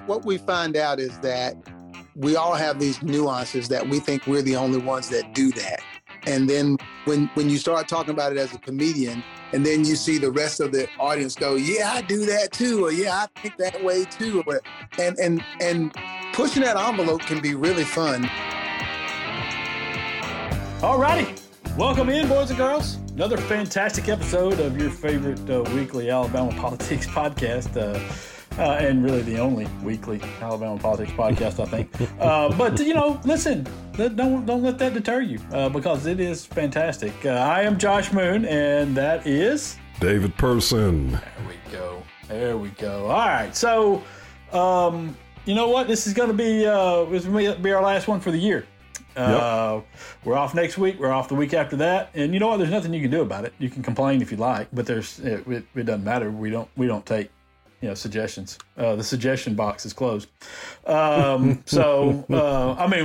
What we find out is that we all have these nuances that we think we're the only ones that do that. And then when you start talking about it as a comedian, and then you see the rest of the audience go, yeah, I do that too, or yeah, I think that way too. And pushing that envelope can be really fun. All righty. Welcome in, boys and girls. Another fantastic episode of your favorite weekly Alabama politics podcast. And really the only weekly Alabama politics podcast, I think. But, you know, listen, don't let that deter you because it is fantastic. I am Josh Moon, and that is... David Person. There we go. All right. So, you know what? This is going to be our last one for the year. Yep. We're off next week. We're off the week after that. And you know what? There's nothing you can do about it. You can complain if you like, but it doesn't matter. We don't take... you know, suggestions. The suggestion box is closed. I mean,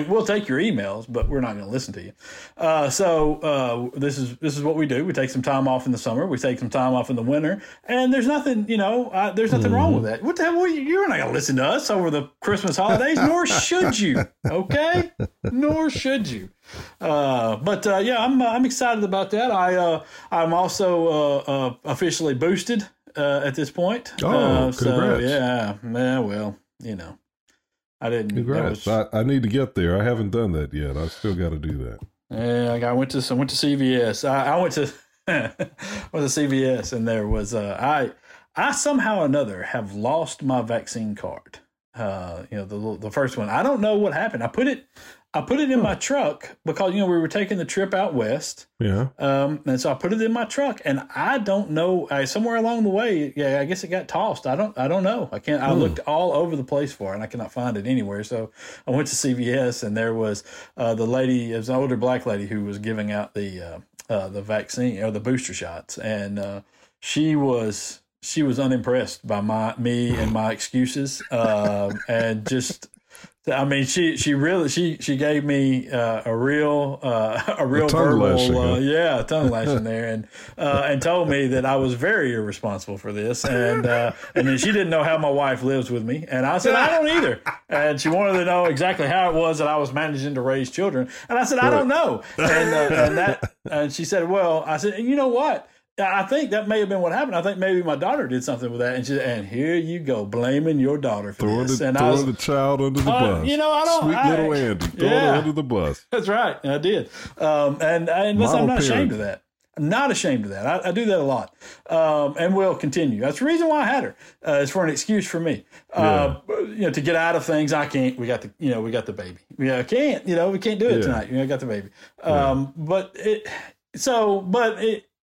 we'll take your emails, but we're not going to listen to you. This is what we do. We take some time off in the summer. We take some time off in the winter. And there's nothing, you know, there's nothing wrong with that. What the hell? You're not going to listen to us over the Christmas holidays, nor should you. Okay? Nor should you. Yeah, I'm excited about that. I'm also officially boosted. At this point. Oh, congrats. So, yeah, well, you know, I didn't. Congrats. I need to get there. I haven't done that yet. I still got to do that. Yeah, I went to CVS. I went to CVS, and there was I somehow or another have lost my vaccine card. You know, the first one. I don't know what happened. I put it in my truck because, you know, we were taking the trip out west. Yeah. And so I put it in my truck, and I don't know. Somewhere along the way, yeah, I guess it got tossed. I don't know. I can't. I looked all over the place for it, and I cannot find it anywhere. So I went to CVS, and there was the lady, it was an older black lady who was giving out the vaccine or the booster shots, and she was unimpressed by me and my excuses, and just. I mean, she really gave me a real verbal tongue lashing there, and told me that I was very irresponsible for this, and then she didn't know how my wife lives with me, and I said I don't either, and she wanted to know exactly how it was that I was managing to raise children, and I said I don't know, and she said, well, I said, you know what. I think that may have been what happened. I think maybe my daughter did something with that, and she and here you go blaming your daughter for this. And throwing the child under the bus. You know, I don't. Sweet little Andy, throwing her under the bus. That's right, I did. And listen, I'm not ashamed of that. I'm not ashamed of that. I do that a lot, and will continue. That's the reason why I had her. It's for an excuse for me, you know, to get out of things. I can't. We got the baby. Yeah, I can't. You know, we can't do it tonight. You know, I got the baby.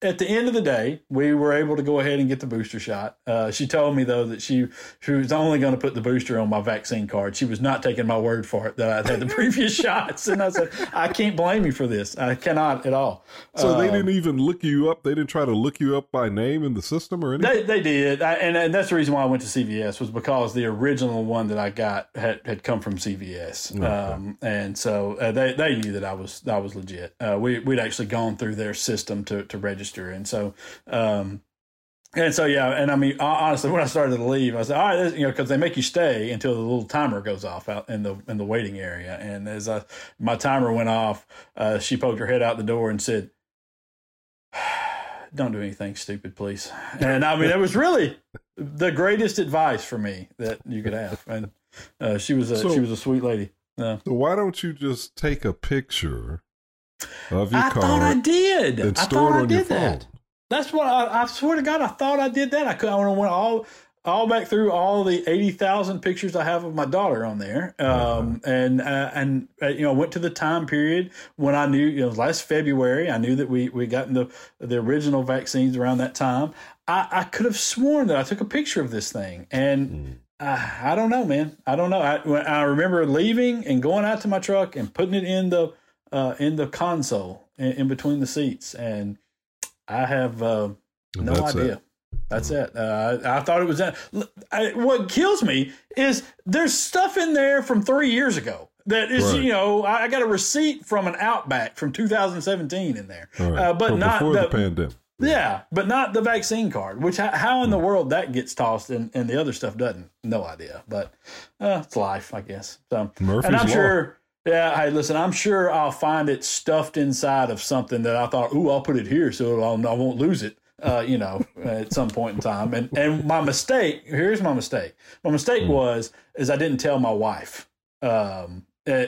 At the end of the day, we were able to go ahead and get the booster shot. She told me, though, that she was only going to put the booster on my vaccine card. She was not taking my word for it that I had the previous shots. And I said, I can't blame you for this. I cannot at all. So they didn't even look you up? They didn't try to look you up by name in the system or anything? They did. And that's the reason why I went to CVS was because the original one that I got had come from CVS. Okay. And so they knew that I was legit. We'd actually gone through their system to register. And I mean, honestly, when I started to leave, I said, all right, you know, because they make you stay until the little timer goes off out in the waiting area. And as my timer went off, she poked her head out the door and said, "Don't do anything stupid, please." And I mean, it was really the greatest advice for me that you could have. And she was a sweet lady. So why don't you just take a picture? I thought I did. I thought I did that. That's what I swear to God. I thought I did that. I went all back through all the 80,000 pictures I have of my daughter on there. And you know, went to the time period when I knew, you know, last February, I knew that we gotten the original vaccines around that time. I could have sworn that I took a picture of this thing and. I don't know, man. I don't know. I remember leaving and going out to my truck and putting it in the console in between the seats. And I have no idea. That's it. I thought it was that. What kills me is there's stuff in there from 3 years ago. That is, right. You know, I got a receipt from an Outback from 2017 in there. Right. But not before the pandemic. Yeah, but not the vaccine card, which how in the world that gets tossed and the other stuff doesn't? No idea, but it's life, I guess. So, Murphy's and I'm law. Sure, yeah, hey, listen, I'm sure I'll find it stuffed inside of something that I thought, ooh, I'll put it here so I won't lose it, at some point in time. And my mistake, here's my mistake. My mistake was I didn't tell my wife.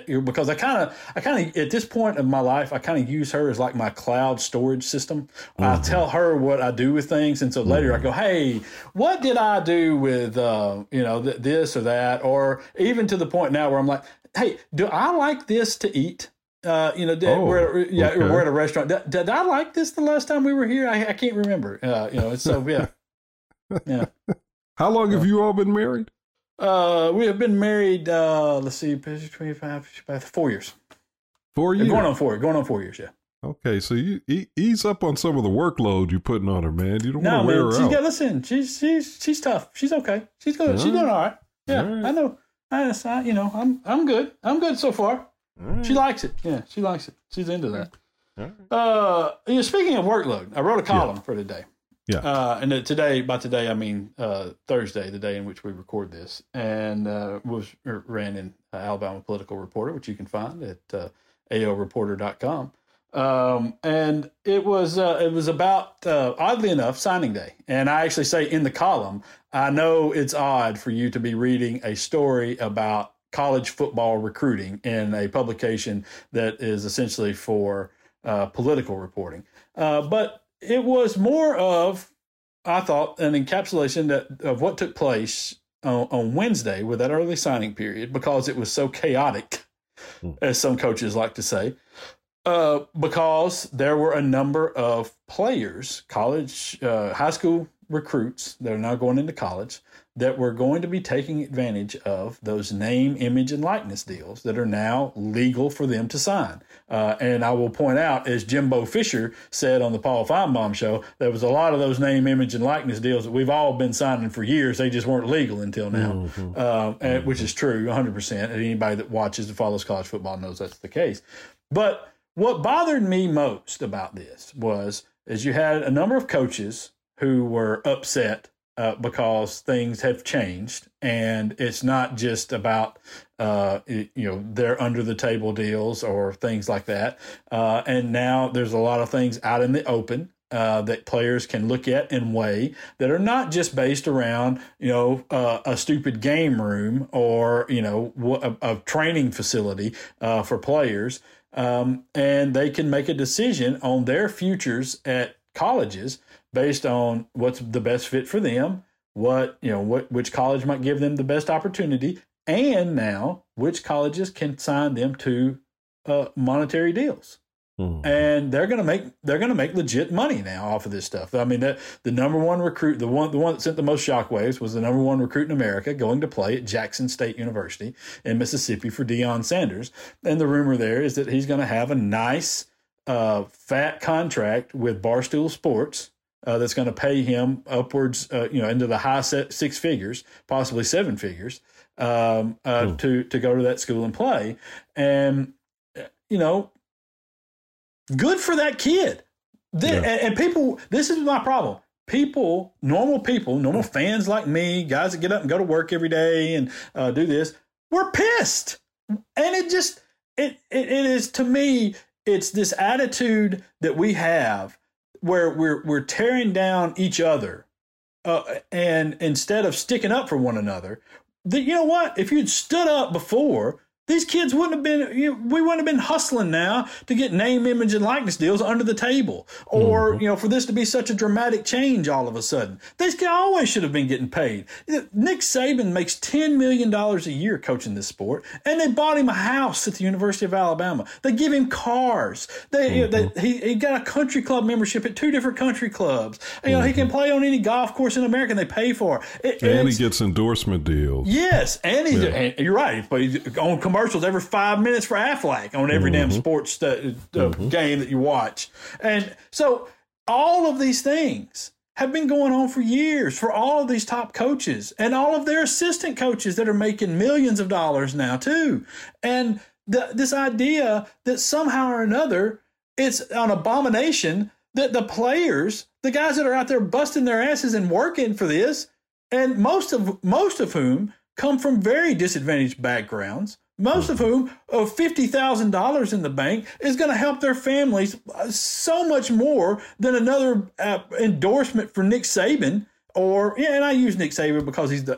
Because I kind of at this point of my life, I kind of use her as like my cloud storage system. Mm-hmm. I tell her what I do with things, and so later I go, "Hey, what did I do with this or that?" Or even to the point now where I'm like, "Hey, do I like this to eat?" We're at a restaurant. Did I like this the last time we were here? I can't remember. How long have you all been married? We have been married, 4 years. 4 years? Going on 4 years, yeah. Okay, so you ease up on some of the workload you're putting on her, man. You don't want to wear her out. Yeah, listen, she's tough. She's okay. She's good. Right. She's doing all right. Yeah, all right. I know. I'm good. I'm good so far. Right. She likes it. Yeah, she likes it. She's into that. All right. Speaking of workload, I wrote a column for today. Yeah. And by today, I mean Thursday, the day in which we record this, and ran in Alabama Political Reporter, which you can find at alreporter.com. And it was about, oddly enough, signing day. And I actually say in the column, I know it's odd for you to be reading a story about college football recruiting in a publication that is essentially for political reporting. But it was more of, I thought, an encapsulation of what took place on Wednesday with that early signing period, because it was so chaotic, as some coaches like to say, because there were a number of players, college, high school recruits that are now going into college, that were going to be taking advantage of those name, image, and likeness deals that are now legal for them to sign. And I will point out, as Jimbo Fisher said on the Paul Feinbaum show, there was a lot of those name, image, and likeness deals that we've all been signing for years. They just weren't legal until now, which is true 100%. And anybody that watches and follows college football knows that's the case. But what bothered me most about this was, is you had a number of coaches who were upset because things have changed, and it's not just about they're under the table deals or things like that. And now there's a lot of things out in the open that players can look at and weigh that are not just based around a stupid game room or a training facility for players, and they can make a decision on their futures at colleges based on what's the best fit for them, which college might give them the best opportunity, and now which colleges can sign them to monetary deals. Mm-hmm. And they're going to make legit money now off of this stuff. I mean, the number one recruit, the one that sent the most shockwaves, was the number one recruit in America going to play at Jackson State University in Mississippi for Deion Sanders. And the rumor there is that he's going to have a nice fat contract with Barstool Sports. That's going to pay him upwards, into the high six figures, possibly seven figures, to go to that school and play. And, good for that kid. And people, this is my problem. People, normal fans like me, guys that get up and go to work every day and do this, we're pissed. And it is, to me, it's this attitude that we have where we're tearing down each other, and instead of sticking up for one another. You know what? If you'd stood up before, these kids wouldn't have been. We wouldn't have been hustling now to get name, image, and likeness deals under the table, or for this to be such a dramatic change all of a sudden. These kids always should have been getting paid. Nick Saban makes $10 million a year coaching this sport, and they bought him a house at the University of Alabama. They give him cars. He got a country club membership at 2 different country clubs. He can play on any golf course in America, and they pay for it. And he gets endorsement deals. Yes, and you're right, but he's on commercials every 5 minutes for Aflac on every damn sports game that you watch. And so all of these things have been going on for years for all of these top coaches and all of their assistant coaches that are making millions of dollars now too. And this idea that somehow or another it's an abomination the players, the guys that are out there busting their asses and working for this, and most of whom come from very disadvantaged backgrounds, most of whom of $50,000 in the bank is going to help their families so much more than another endorsement for Nick Saban. Or yeah, and I use Nick Saban because he's the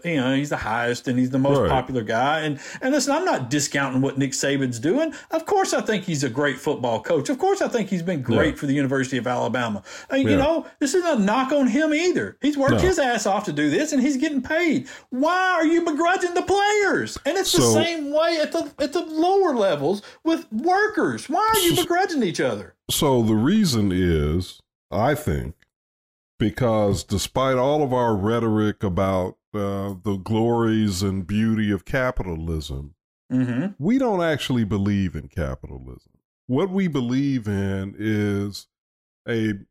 highest and he's the most popular guy. And listen, I'm not discounting what Nick Saban's doing. Of course, I think he's a great football coach. Of course, I think he's been great for the University of Alabama. You know, this isn't a knock on him either. He's worked his ass off to do this, and he's getting paid. Why are you begrudging the players? And it's the same way at the lower levels with workers. Why are you begrudging each other? So the reason is, I think, because despite all of our rhetoric about the glories and beauty of capitalism, we don't actually believe in capitalism. What we believe in is is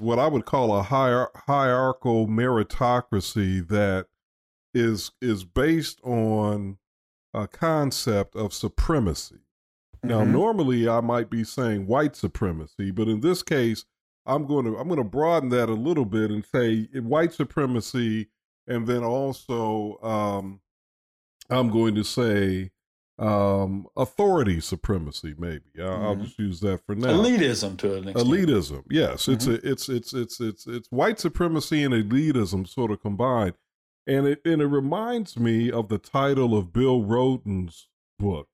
what I would call a hierarchical meritocracy that is based on a concept of supremacy. Now, normally I might be saying white supremacy, but in this case, I'm going to broaden that a little bit and say white supremacy, and then also I'm going to say authority supremacy. Maybe I'll just use that for now. Elitism to an extent. Elitism, yes. It's white supremacy and elitism sort of combined, and it reminds me of the title of Bill Roden's book.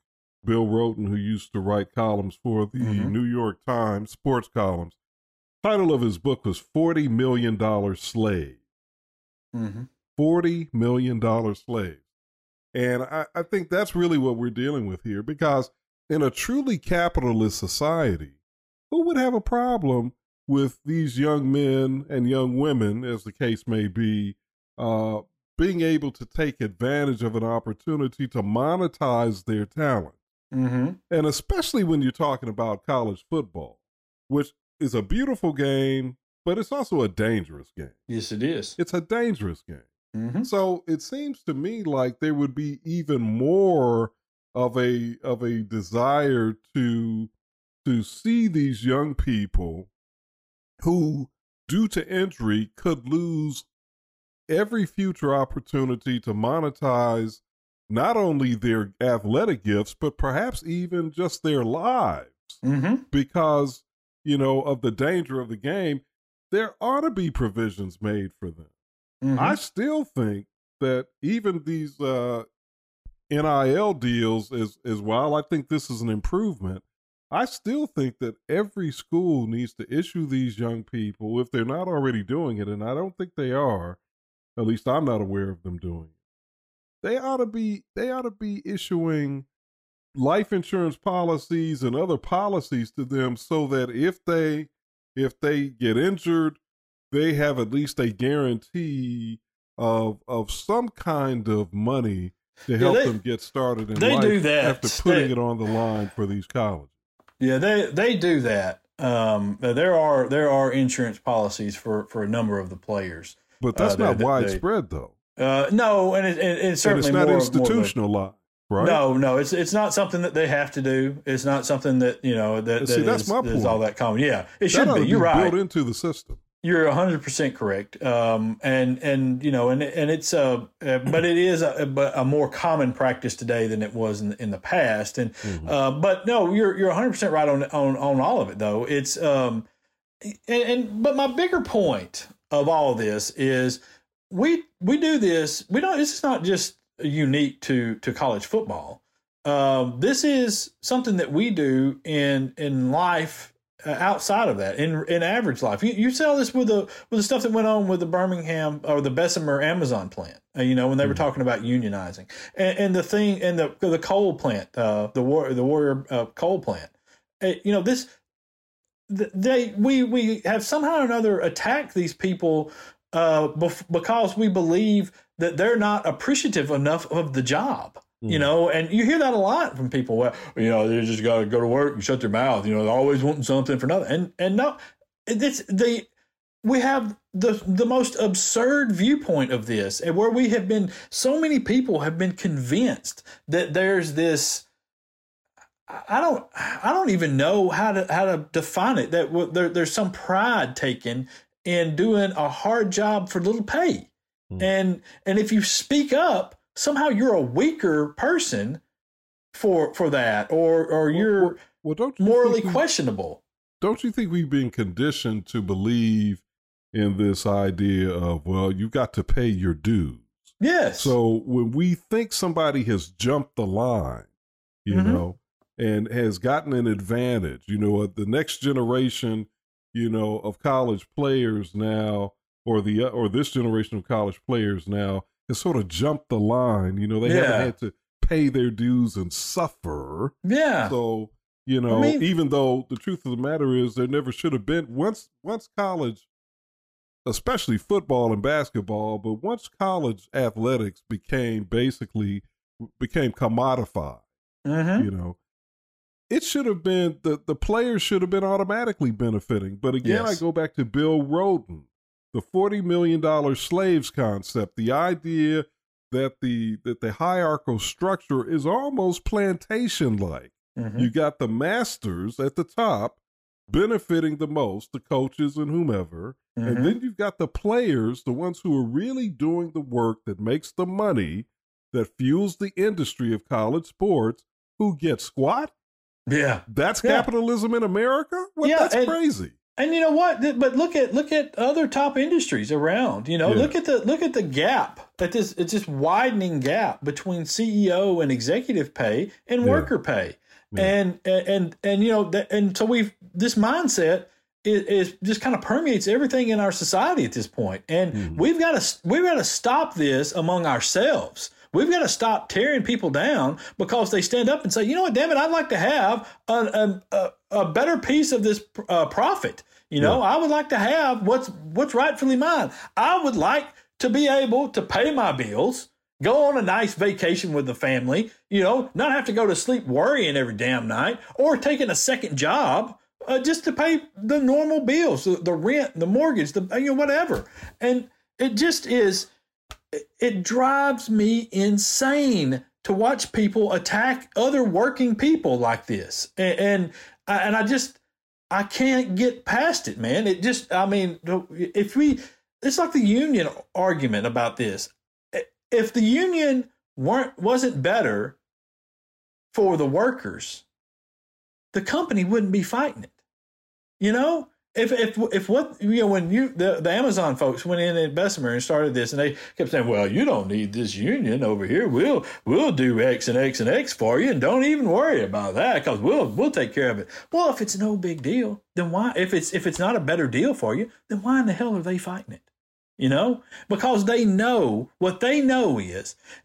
Bill Roden, who used to write columns for the New York Times, sports columns. Title of his book was $40 million Slave. $40 million Slave. And I think that's really what we're dealing with here, because in a truly capitalist society, who would have a problem with these young men and young women, as the case may be, being able to take advantage of an opportunity to monetize their talent? And especially when you're talking about college football, which is a beautiful game, but it's also a dangerous game. Yes, it is. It's a dangerous game. So it seems to me like there would be even more of a desire to see these young people who, due to injury, could lose every future opportunity to monetize not only their athletic gifts, but perhaps even just their lives. Because you know, of the danger of the game, there ought to be provisions made for them. I still think that even these NIL deals, as while I think this is an improvement, I still think that every school needs to issue these young people, if they're not already doing it, and I don't think they are, at least I'm not aware of them doing it, they ought to be issuing life insurance policies and other policies to them, so that if they get injured, they have at least a guarantee of some kind of money to help them get started in life after putting it on the line for these colleges. Yeah, they do that. There are insurance policies for a number of the players, but that's not widespread though. No, and it's certainly and it's not institutionalized. Right? No, it's not something that they have to do. It's not something that, you know, that's all that common. Yeah, it should be. You're right. Built into the system. You're 100% correct. And it's but it is a more common practice today than it was in the past. And but no, you're 100% right on all of it though. It's but my bigger point of all this is we do this. We don't. This is not just unique to college football. This is something that we do in life outside of that, in average life. You saw this with the stuff that went on with the Birmingham or the Bessemer Amazon plant. You know, when they were talking about unionizing and the thing and the coal plant, the Warrior coal plant. You know, this we have somehow or another attacked these people because we believe that they're not appreciative enough of the job, you know, and you hear that a lot from people. Well, you know, they just got to go to work and shut their mouth. You know, they're always wanting something for nothing. And no, we have the most absurd viewpoint of this, and where we have been, so many people have been convinced that there's this, I don't even know how to define it. That there's some pride taken in doing a hard job for little pay. Mm. And if you speak up, somehow you're a weaker person for that, or you're morally questionable. Don't you think we've been conditioned to believe in this idea of, well, you got to pay your dues? Yes. So when we think somebody has jumped the line, you mm-hmm. know, and has gotten an advantage, you know, the next generation, you know, of college players now, or this generation of college players now has sort of jumped the line. You know, they haven't had to pay their dues and suffer. Yeah. So, you know, even though the truth of the matter is there never should have been, once college, especially football and basketball, but once college athletics became commodified, mm-hmm. you know, it should have been, the players should have been automatically benefiting. But again, yes. I go back to Bill Roden, the $40 million slaves concept, the idea that the hierarchical structure is almost plantation-like. Mm-hmm. You got the masters at the top benefiting the most, the coaches and whomever, mm-hmm. and then you've got the players, the ones who are really doing the work that makes the money, that fuels the industry of college sports, who get squat? Yeah. That's capitalism in America? Well, yeah, that's crazy. And you know what? But look at other top industries around. You know, look at the gap that it's just widening gap between CEO and executive pay and worker pay, and you know, and so we've this mindset is just kind of permeates everything in our society at this point, and mm-hmm. we've got to stop this among ourselves. We've got to stop tearing people down because they stand up and say, you know what, damn it, I'd like to have a better piece of this profit. You know, I would like to have what's rightfully mine. I would like to be able to pay my bills, go on a nice vacation with the family, you know, not have to go to sleep worrying every damn night or taking a second job just to pay the normal bills, the rent, the mortgage, the you know, whatever. And it just is... It drives me insane to watch people attack other working people like this. And I can't get past it, man. It just, I mean, it's like the union argument about this. If the union wasn't better for the workers, the company wouldn't be fighting it, you know? If what, you know, when the Amazon folks went in at Bessemer and started this, and they kept saying, well, you don't need this union over here. We'll do X and X and X for you, and don't even worry about that because we'll take care of it. Well, if it's no big deal, then why? If it's not a better deal for you, then why in the hell are they fighting it? You know, because they know what they know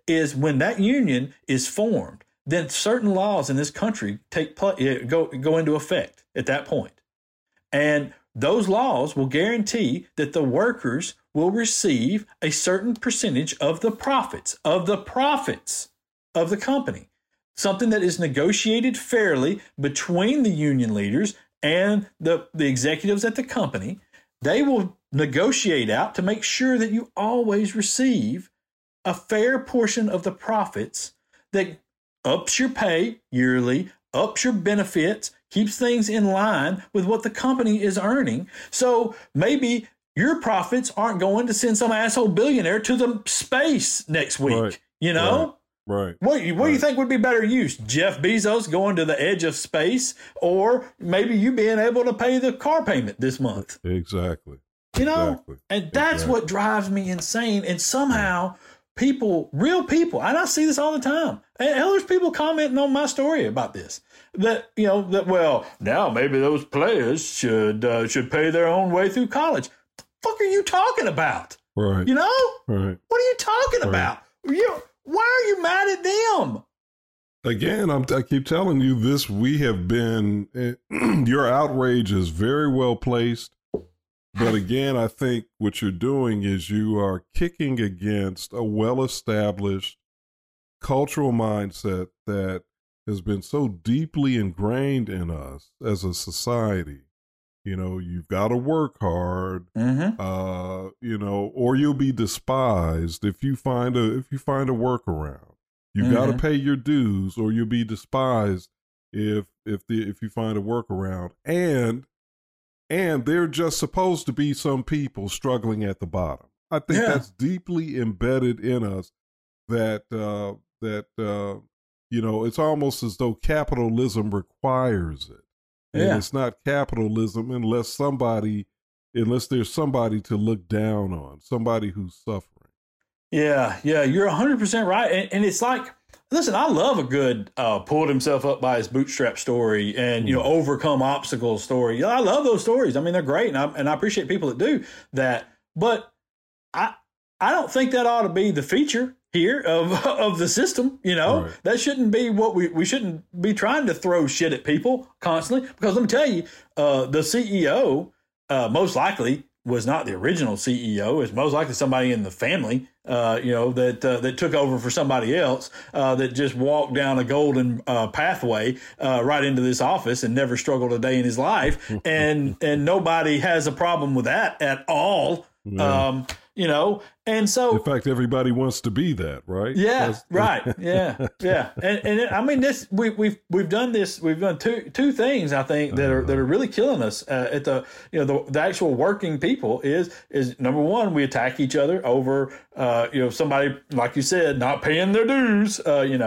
is when that union is formed, then certain laws in this country go into effect at that point, and those laws will guarantee that the workers will receive a certain percentage of the profits of the company, something that is negotiated fairly between the union leaders and the executives at the company. They will negotiate out to make sure that you always receive a fair portion of the profits that ups your pay yearly, ups your benefits, keeps things in line with what the company is earning. So maybe your profits aren't going to send some asshole billionaire to the space next week, right, you know? Right. What do you think would be better use? Jeff Bezos going to the edge of space, or maybe you being able to pay the car payment this month? Exactly. You know? Exactly. And that's what drives me insane. And somehow... people, real people, and I see this all the time. And there's people commenting on my story about this. That, you know, that, well, now maybe those players should pay their own way through college. The fuck are you talking about? Right. You know? Right. What are you talking about? Why are you mad at them? Again, I keep telling you this. We have been, your outrage is very well placed. But again, I think what you're doing is you are kicking against a well-established cultural mindset that has been so deeply ingrained in us as a society. You know, you've got to work hard, mm-hmm. You know, or you'll be despised if you find a workaround. You've mm-hmm. got to pay your dues, or you'll be despised if you find a workaround. And they're just supposed to be some people struggling at the bottom. I think that's deeply embedded in us, that it's almost as though capitalism requires it. And it's not capitalism unless there's somebody to look down on, somebody who's suffering. Yeah, you're 100% right. And it's like, listen, I love a good pulled himself up by his bootstrap story and, overcome obstacles story. I love those stories. I mean, they're great. And I appreciate people that do that. But I don't think that ought to be the feature here of the system, Right. That shouldn't be what we shouldn't be trying to throw shit at people constantly, because let me tell you, the CEO most likely was not the original CEO. It's most likely somebody in the family, that took over for somebody else, that just walked down a golden pathway right into this office and never struggled a day in his life. And nobody has a problem with that at all. Yeah. And so, in fact, everybody wants to be that, right? Yeah, right. Yeah, yeah. We've done this. We've done two things, I think, that are really killing us. At the actual working people is number one, we attack each other over somebody, like you said, not paying their dues. And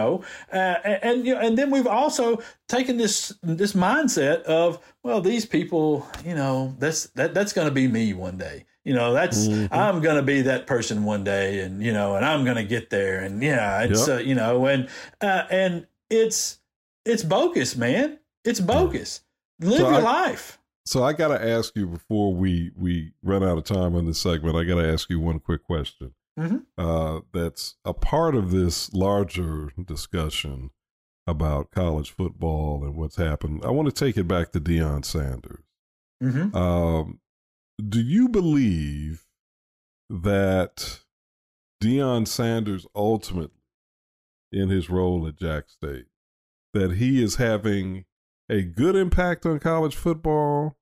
then we've also taken this mindset of, well, these people, that's going to be me one day. I'm going to be that person one day, and, and I'm going to get there. And and it's bogus, man. It's bogus. Live your life. So I got to ask you, before we run out of time on this segment, I got to ask you one quick question. Mm-hmm. That's a part of this larger discussion about college football and what's happened. I want to take it back to Deion Sanders. Mm-hmm. Do you believe that Deion Sanders ultimately, in his role at Jack State, that he is having a good impact on college football,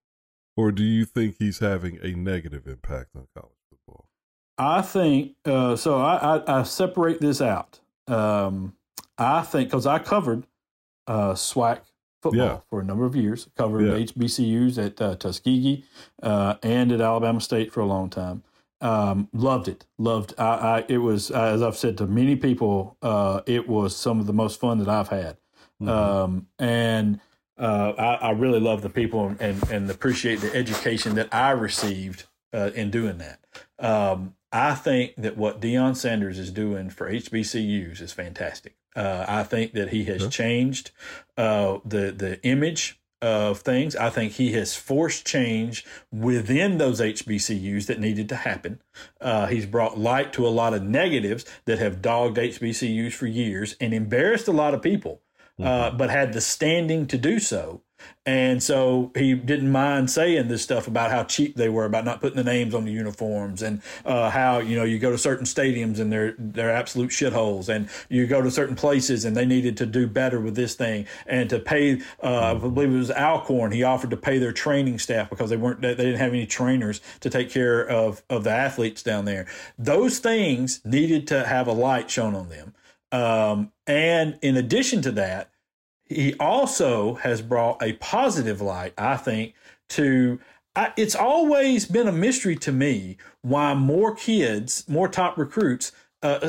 or do you think he's having a negative impact on college football? I think, I separate this out. I think, because I covered SWAC football for a number of years, covered HBCUs at Tuskegee and at Alabama State for a long time. Loved it. It was, as I've said to many people, it was some of the most fun that I've had. Mm-hmm. I really love the people and appreciate the education that I received in doing that. I think that what Deion Sanders is doing for HBCUs is fantastic. I think that he has changed the image of things. I think he has forced change within those HBCUs that needed to happen. He's brought light to a lot of negatives that have dogged HBCUs for years and embarrassed a lot of people, but had the standing to do so. And so he didn't mind saying this stuff about how cheap they were about not putting the names on the uniforms, and how, you go to certain stadiums and they're absolute shitholes, and you go to certain places and they needed to do better with this thing, and to pay, I believe it was Alcorn, he offered to pay their training staff because they didn't have any trainers to take care of the athletes down there. Those things needed to have a light shown on them. And in addition to that, he also has brought a positive light, I think, it's always been a mystery to me why more kids, more top recruits,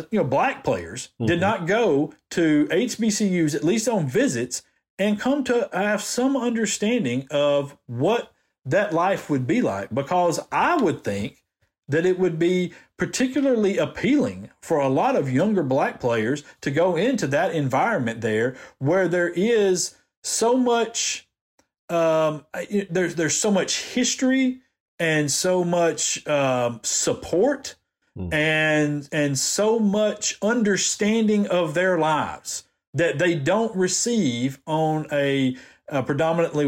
black players, did not go to HBCUs, at least on visits, and come to have some understanding of what that life would be like. Because I would think that it would be particularly appealing for a lot of younger black players to go into that environment there, where there is so much, there's so much history and so much support and so much understanding of their lives that they don't receive on a predominantly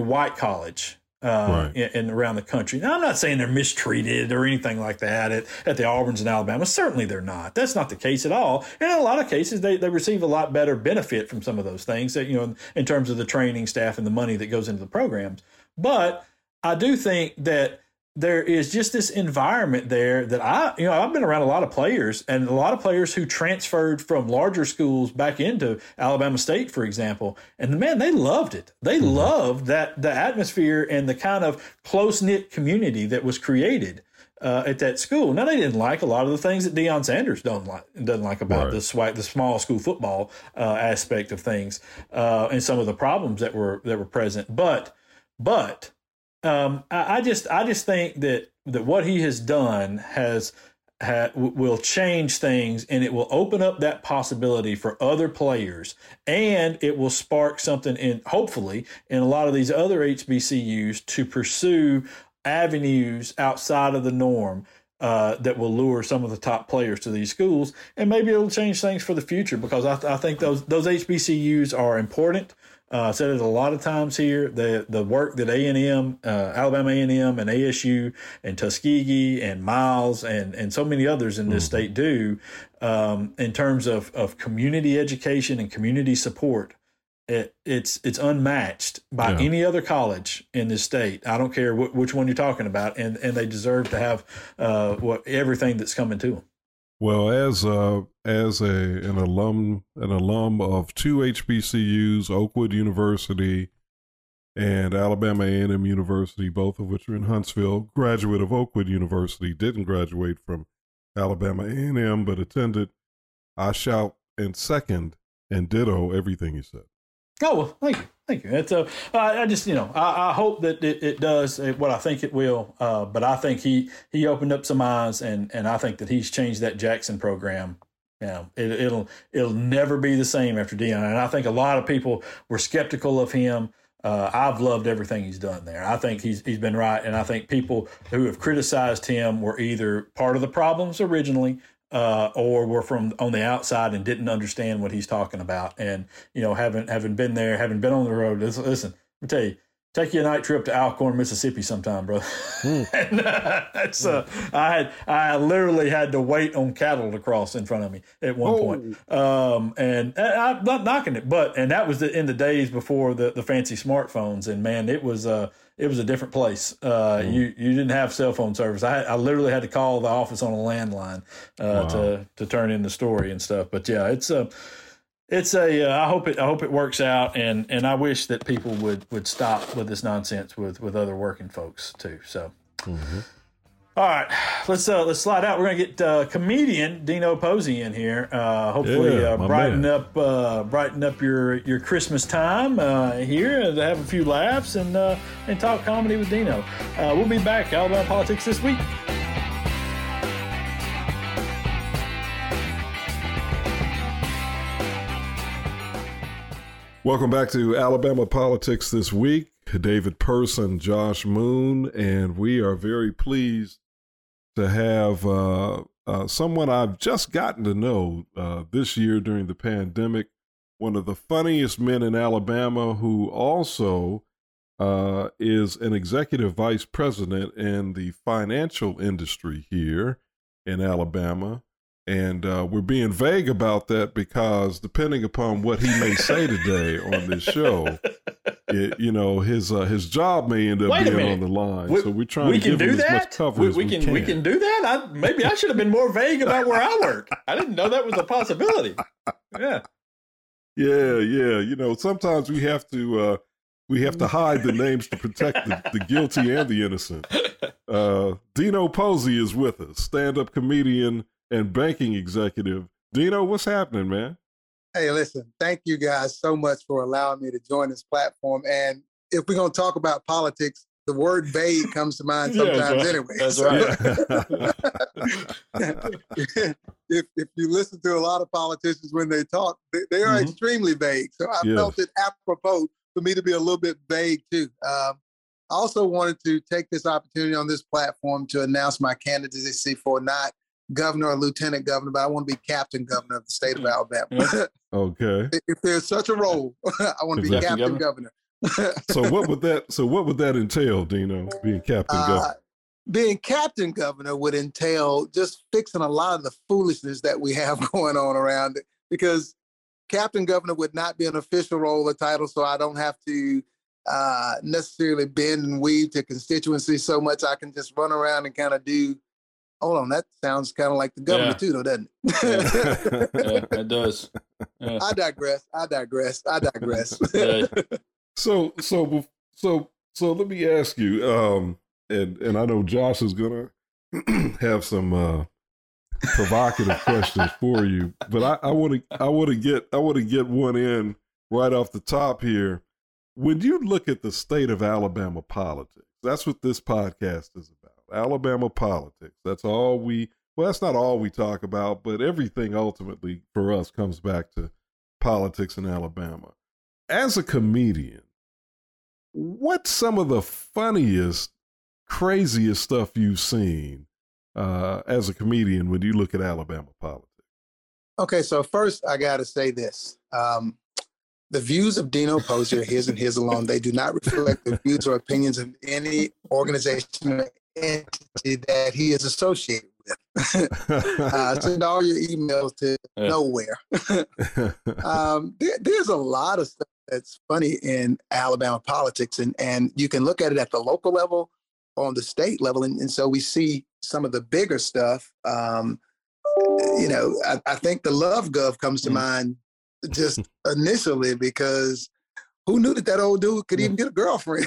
white college. And around the country. Now, I'm not saying they're mistreated or anything like that at the Auburns in Alabama. Certainly they're not. That's not the case at all. And in a lot of cases, they receive a lot better benefit from some of those things that, in terms of the training staff and the money that goes into the programs. But I do think that there is just this environment there that I've been around a lot of players, and a lot of players who transferred from larger schools back into Alabama State, for example. And man, they loved it. They mm-hmm. loved that the atmosphere and the kind of close knit community that was created at that school. Now, they didn't like a lot of the things that Deion Sanders doesn't like about the small school football aspect of things and some of the problems that were present. But. I just think that what he has done will change things, and it will open up that possibility for other players, and it will spark something hopefully in a lot of these other HBCUs to pursue avenues outside of the norm that will lure some of the top players to these schools, and maybe it'll change things for the future, because I think those HBCUs are important. I said it a lot of times here. The work that A&M, Alabama A&M, and ASU, and Tuskegee, and Miles, and so many others in this state do, in terms of community education and community support, it's unmatched by any other college in this state. I don't care which one you're talking about, and they deserve to have everything that's coming to them. Well, as an alum of two HBCUs, Oakwood University and Alabama A&M University, both of which are in Huntsville, graduate of Oakwood University, didn't graduate from Alabama A&M, but attended, I shout and second and ditto everything you said. Oh, well, thank you. That's I just, I hope that it does what I think it will. But I think he opened up some eyes, and I think that he's changed that Jackson program. It'll never be the same after Deion. And I think a lot of people were skeptical of him. I've loved everything he's done there. I think he's been right, and I think people who have criticized him were either part of the problems originally, or were from on the outside and didn't understand what he's talking about. And, having been there, having been on the road, listen, let me tell you, take you a night trip to Alcorn, Mississippi sometime, brother. And, I literally had to wait on cattle to cross in front of me at one point. And I'm not knocking it, but that was in the days before the fancy smartphones. And man, it was a different place. You didn't have cell phone service. I literally had to call the office on a landline to turn in the story and stuff. But yeah, I hope it works out, and I wish that people would stop with this nonsense with other working folks too. So, All right, let's slide out. We're gonna get comedian Dino Posey in here. Hopefully, brighten up your Christmas time here, and have a few laughs and talk comedy with Dino. We'll be back. Alabama Politics This Week. Welcome back to Alabama Politics This Week. David Person, Josh Moon, and we are very pleased to have someone I've just gotten to know this year during the pandemic, one of the funniest men in Alabama, who also is an executive vice president in the financial industry here in Alabama. And we're being vague about that because, depending upon what he may say today on this show, his job may end up being on the line. So we're trying to give him as much coverage as we can. We can do that? Maybe I should have been more vague about where I work. I didn't know that was a possibility. Yeah. Sometimes we have to hide the names to protect the guilty and the innocent. Dino Posey is with us, stand-up comedian and banking executive. Dino, what's happening, man? Hey, listen, thank you guys so much for allowing me to join this platform. And if we're going to talk about politics, the word vague comes to mind sometimes anyway. That's right. If you listen to a lot of politicians when they talk, they are extremely vague. So I felt it apropos for me to be a little bit vague too. I also wanted to take this opportunity on this platform to announce my candidacy for not governor or lieutenant governor, but I want to be captain governor of the state of Alabama. Okay. If there's such a role, I want to be captain governor. So what would that entail, Dino? Being captain governor. Being captain governor would entail just fixing a lot of the foolishness that we have going on around it, because captain governor would not be an official role or title, so I don't have to necessarily bend and weave to constituency so much. I can just run around and kind of do, hold on, that sounds kind of like the government too, though, doesn't it? Yeah. Yeah, it does. Yeah. I digress. Yeah. So let me ask you, and I know Josh is gonna have some provocative questions for you, but I want to get one in right off the top here. When you look at the state of Alabama politics, that's what this podcast is about. Alabama politics. That's not all we talk about, but everything ultimately for us comes back to politics in Alabama. As a comedian, what's some of the funniest, craziest stuff you've seen as a comedian when you look at Alabama politics? Okay, so first I got to say this. The views of Dino Posey are his and his alone. They do not reflect the views or opinions of any organization or entity that he is associated with. Send all your emails to nowhere. There's a lot of stuff that's funny in Alabama politics, and you can look at it at the local level, on the state level, and so we see some of the bigger stuff. I think the Love Gov comes to mind just initially, because who knew that old dude could even get a girlfriend?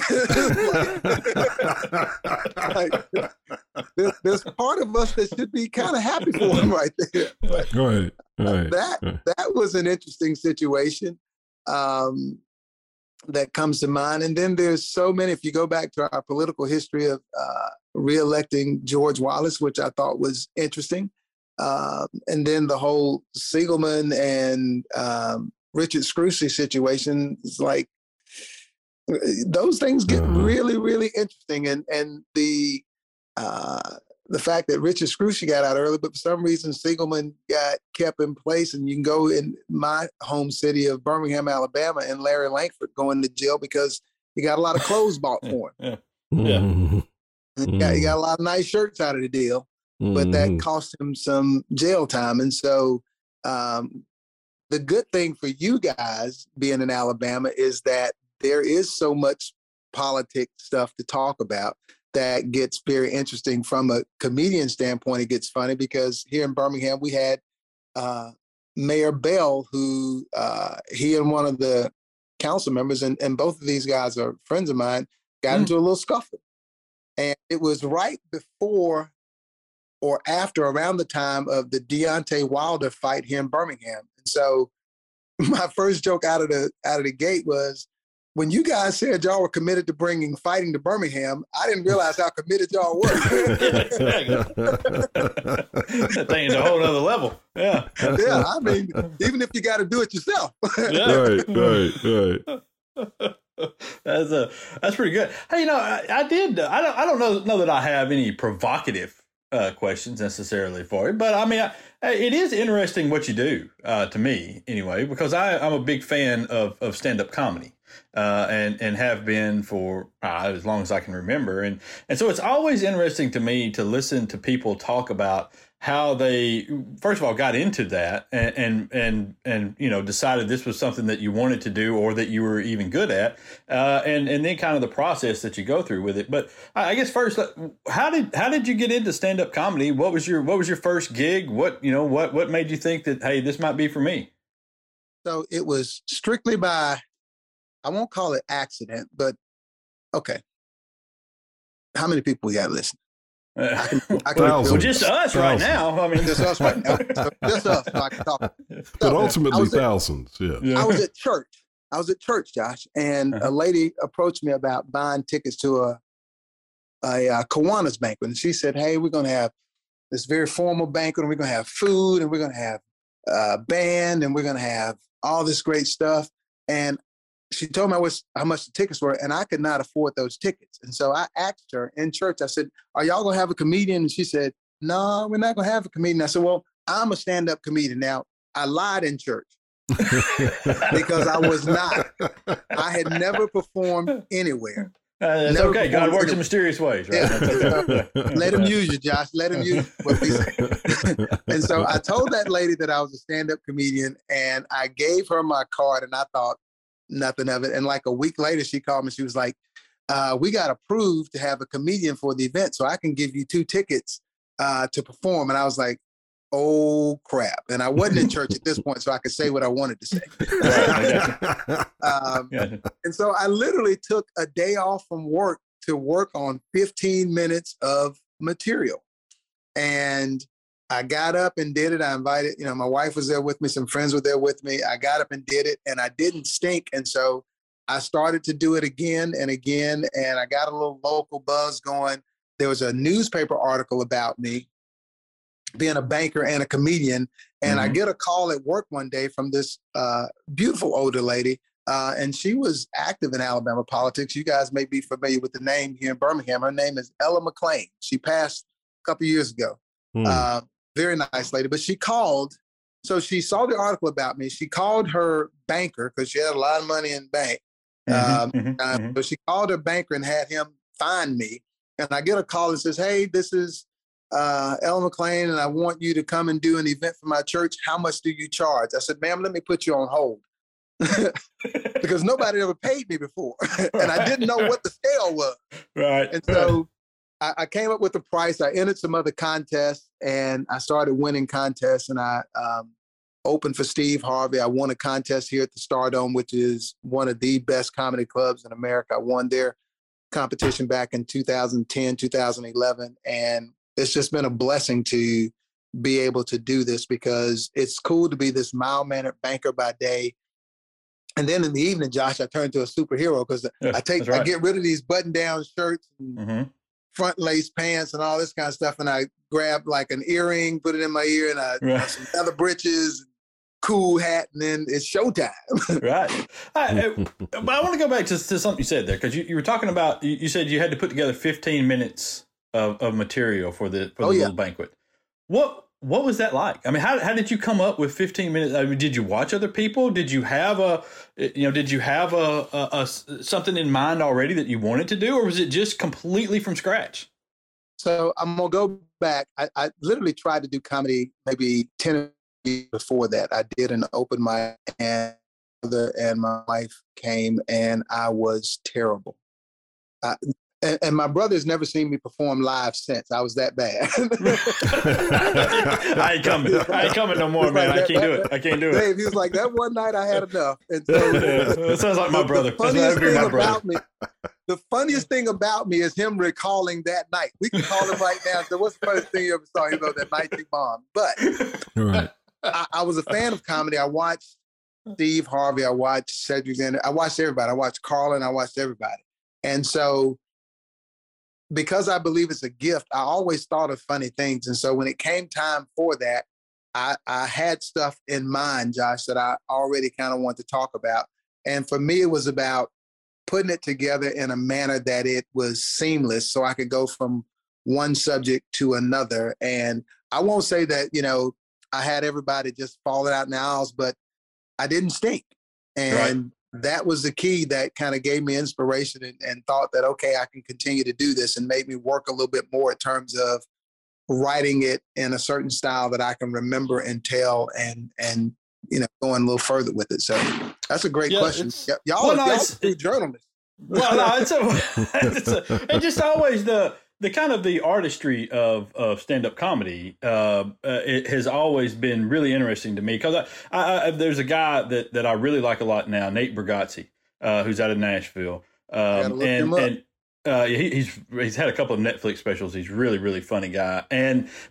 There's part of us that should be kind of happy for him right there. But, right. That was an interesting situation that comes to mind. And then there's so many, if you go back to our political history of reelecting George Wallace, which I thought was interesting. And then the whole Siegelman and Richard Scrucy situation is like, those things get really, really interesting. And the fact that Richard Scrucy got out early, but for some reason Siegelman got kept in place, and you can go in my home city of Birmingham, Alabama, and Larry Langford going to jail because he got a lot of clothes bought for him. He got a lot of nice shirts out of the deal. But that cost him some jail time. And so the good thing for you guys being in Alabama is that there is so much politics stuff to talk about that gets very interesting from a comedian standpoint. It gets funny because here in Birmingham, we had Mayor Bell, who he and one of the council members, and both of these guys are friends of mine, got into a little scuffle. And it was right before or after, around the time of the Deontay Wilder fight here in Birmingham. And so my first joke out of the gate was, when you guys said y'all were committed to bringing fighting to Birmingham, I didn't realize how committed y'all were. That thing is a whole other level. Yeah. Yeah, I mean, even if you got to do it yourself. Right. That's pretty good. Hey, I don't know that I have any provocative questions necessarily for you, but I mean, it is interesting what you do, to me anyway, because I'm a big fan of stand-up comedy, and have been for as long as I can remember. And so it's always interesting to me to listen to people talk about how they, first of all, got into that and decided this was something that you wanted to do or that you were even good at, and then kind of the process that you go through with it. But I guess first, how did you get into stand-up comedy? What was your first gig? What made you think that, hey, this might be for me? So it was strictly by, I won't call it accident, but okay. How many people we got listening? I can just us right now. I mean, just us right now. Just us. So I can talk. But ultimately, thousands. Yeah. I was at church, Josh, and a lady approached me about buying tickets to a Kiwanis banquet, and she said, "Hey, we're going to have this very formal banquet, and we're going to have food, and we're going to have a band, and we're going to have all this great stuff." And she told me how much the tickets were, and I could not afford those tickets. And so I asked her in church, I said, "Are y'all going to have a comedian?" And she said, "No, we're not going to have a comedian." I said, "Well, I'm a stand-up comedian." Now, I lied in church because I was not. I had never performed anywhere. That's okay. God works in mysterious ways, right? Yeah. Let him use you, Josh. Let him use you. And so I told that lady that I was a stand-up comedian, and I gave her my card, and I thought, nothing of it. And like a week later, she called me. She was like, we got approved to have a comedian for the event, so I can give you 2 tickets to perform. And I was like, oh, crap. And I wasn't in church at this point, so I could say what I wanted to say. And so I literally took a day off from work to work on 15 minutes of material. And I got up and did it. I invited, you know, my wife was there with me. Some friends were there with me. I got up and did it, and I didn't stink. And so I started to do it again and again. And I got a little local buzz going. There was a newspaper article about me being a banker and a comedian. And I get a call at work one day from this beautiful older lady. And she was active in Alabama politics. You guys may be familiar with the name here in Birmingham. Her name is Ella McClain. She passed a couple of years ago. Very nice lady. But she called. So she saw the article about me. She called her banker because she had a lot of money in the bank. But she called her banker and had him find me. And I get a call that says, hey, this is Ella McClain, and I want you to come and do an event for my church. How much do you charge? I said, ma'am, let me put you on hold. Because nobody ever paid me before. And I didn't know what the scale was. Right. And so I came up with the price. I entered some other contests, and I started winning contests, and I opened for Steve Harvey. I won a contest here at the Stardome, which is one of the best comedy clubs in America. I won their competition back in 2010, 2011. And it's just been a blessing to be able to do this, because it's cool to be this mild-mannered banker by day. And then in the evening, Josh, I turn to a superhero, because I get rid of these button-down shirts and front lace pants and all this kind of stuff. And I grab like an earring, put it in my ear, and I some leather britches, cool hat, and then it's showtime. But I want to go back to something you said there, because you were talking about, you said you had to put together 15 minutes of material for the little banquet. What was that like? I mean, how did you come up with 15 minutes? I mean, did you watch other people? Did you have something in mind already that you wanted to do, or was it just completely from scratch? So I'm going to go back. I literally tried to do comedy maybe 10 years before that. I did an open mic, and my wife came, and I was terrible. And my brother's never seen me perform live since. I was that bad. I ain't coming no more, man. I can't do it. Dave, he was like, that one night I had enough. And so, it sounds like my brother. The funniest thing about me is him recalling that night. We can call him right now. So what's the first thing you ever saw? He goes, that night you bombed. But I was a fan of comedy. I watched Steve Harvey. I watched Cedric. I watched everybody. I watched Carlin. I watched everybody. And so, because I believe it's a gift, I always thought of funny things. And so when it came time for that, I had stuff in mind, Josh, that I already kind of wanted to talk about. And for me, it was about putting it together in a manner that it was seamless, so I could go from one subject to another. And I won't say that, you know, I had everybody just falling out in the aisles, but I didn't stink. And that was the key that kind of gave me inspiration and thought that, okay, I can continue to do this, and made me work a little bit more in terms of writing it in a certain style that I can remember and tell, and you know, going a little further with it. So that's a great question. Y'all are journalists. Well, no, it's just always the kind of the artistry of stand-up comedy, it has always been really interesting to me, because I there's a guy that I really like a lot now, Nate Bargatze, who's out of Nashville, he's had a couple of Netflix specials. He's really, really funny guy,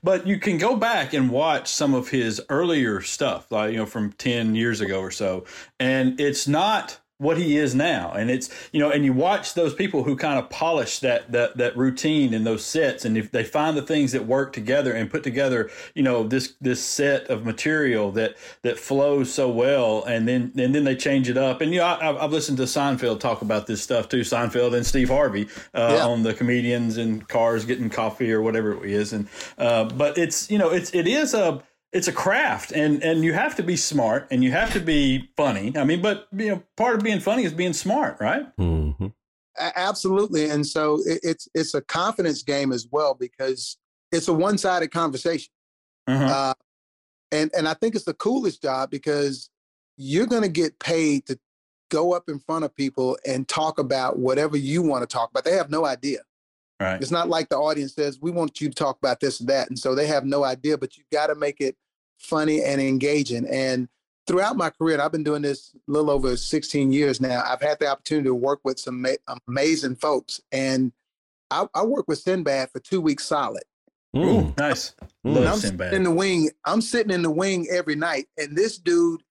but you can go back and watch some of his earlier stuff, like, you know, from 10 years ago or so, and it's not what he is now. And it's, you know, and you watch those people who kind of polish that routine and those sets, and if they find the things that work together and put together, you know, this set of material that flows so well, and then they change it up. And, you know, I've listened to Seinfeld talk about this stuff too, Seinfeld and Steve Harvey on the comedians and cars getting coffee or whatever it is. And but it's, you know, it's a craft, and you have to be smart, and you have to be funny. I mean, but, you know, part of being funny is being smart, right? Mm-hmm. Absolutely. And so it's a confidence game as well, because it's a one-sided conversation. Mm-hmm. And I think it's the coolest job, because you're going to get paid to go up in front of people and talk about whatever you want to talk about. They have no idea. Right. It's not like the audience says, we want you to talk about this or that. And so they have no idea, but you've got to make it funny and engaging. And throughout my career, and I've been doing this a little over 16 years now, I've had the opportunity to work with some amazing folks. And I worked with Sinbad for 2 weeks solid. Ooh, nice. I'm Sinbad. In the wing. I'm sitting in the wing every night. And this dude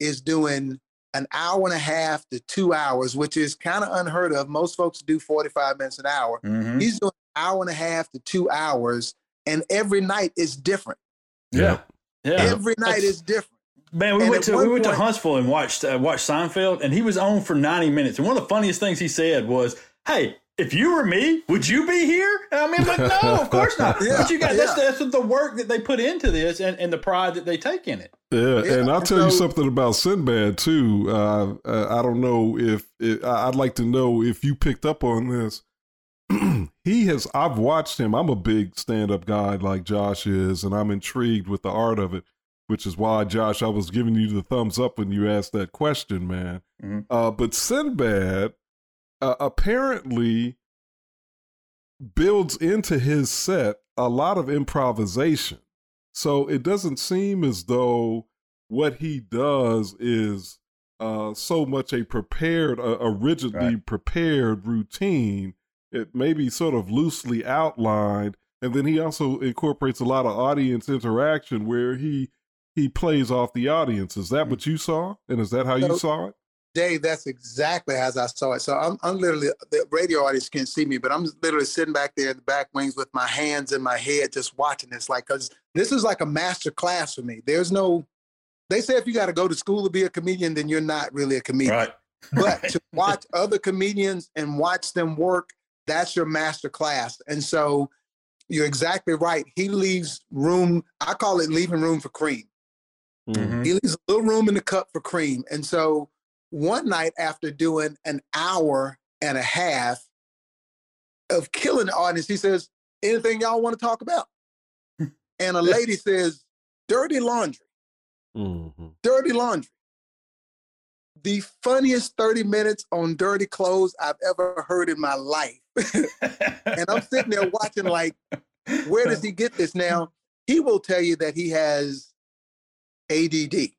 is doing an hour and a half to 2 hours, which is kind of unheard of. Most folks do 45 minutes an hour. Mm-hmm. He's doing an hour and a half to 2 hours. And every night is different. Yeah. Yeah. Every night is different. Man, we went to Huntsville and watched Seinfeld, and he was on for 90 minutes. And one of the funniest things he said was, hey, if you were me, would you be here? I mean, but no, of course not. Yeah, but you got that's the work that they put into this and the pride that they take in it. Yeah, yeah. And I'll tell you something about Sinbad, too. I don't know if I'd like to know if you picked up on this. I've watched him. I'm a big stand-up guy like Josh is, and I'm intrigued with the art of it, which is why, Josh, I was giving you the thumbs up when you asked that question, man. Mm-hmm. But Sinbad apparently builds into his set a lot of improvisation. So it doesn't seem as though what he does is so much a prepared, a rigidly prepared routine. It may be sort of loosely outlined. And then he also incorporates a lot of audience interaction where he plays off the audience. Is that what you saw? And is that how you saw it? Dave, that's exactly as I saw it. So I'm literally, the radio audience can't see me, but I'm literally sitting back there in the back wings with my hands in my head, just watching this. Like, cause this is like a master class for me. There's no, they say if you got to go to school to be a comedian, then you're not really a comedian. Right. But to watch other comedians and watch them work, that's your master class. And so you're exactly right. He leaves room. I call it leaving room for cream. Mm-hmm. He leaves a little room in the cup for cream. And so one night after doing an hour and a half of killing the audience, he says, anything y'all want to talk about? And a lady says, dirty laundry. Mm-hmm. Dirty laundry. The funniest 30 minutes on dirty clothes I've ever heard in my life. And I'm sitting there watching like, where does he get this now? He will tell you that he has ADD.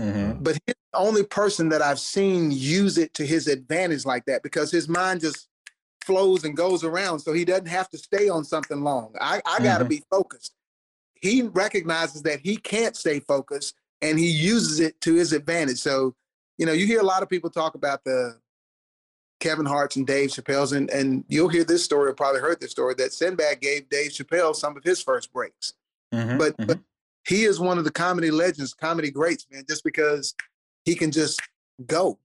Mm-hmm. But he's the only person that I've seen use it to his advantage like that, because his mind just flows and goes around. So he doesn't have to stay on something long. I got to be focused. He recognizes that he can't stay focused, and he uses it to his advantage. So, you know, you hear a lot of people talk about the Kevin Hart's and Dave Chappelle's, and you'll hear this story, or probably heard this story, that Sinbad gave Dave Chappelle some of his first breaks. Mm-hmm. But he is one of the comedy legends, comedy greats, man, just because he can just go.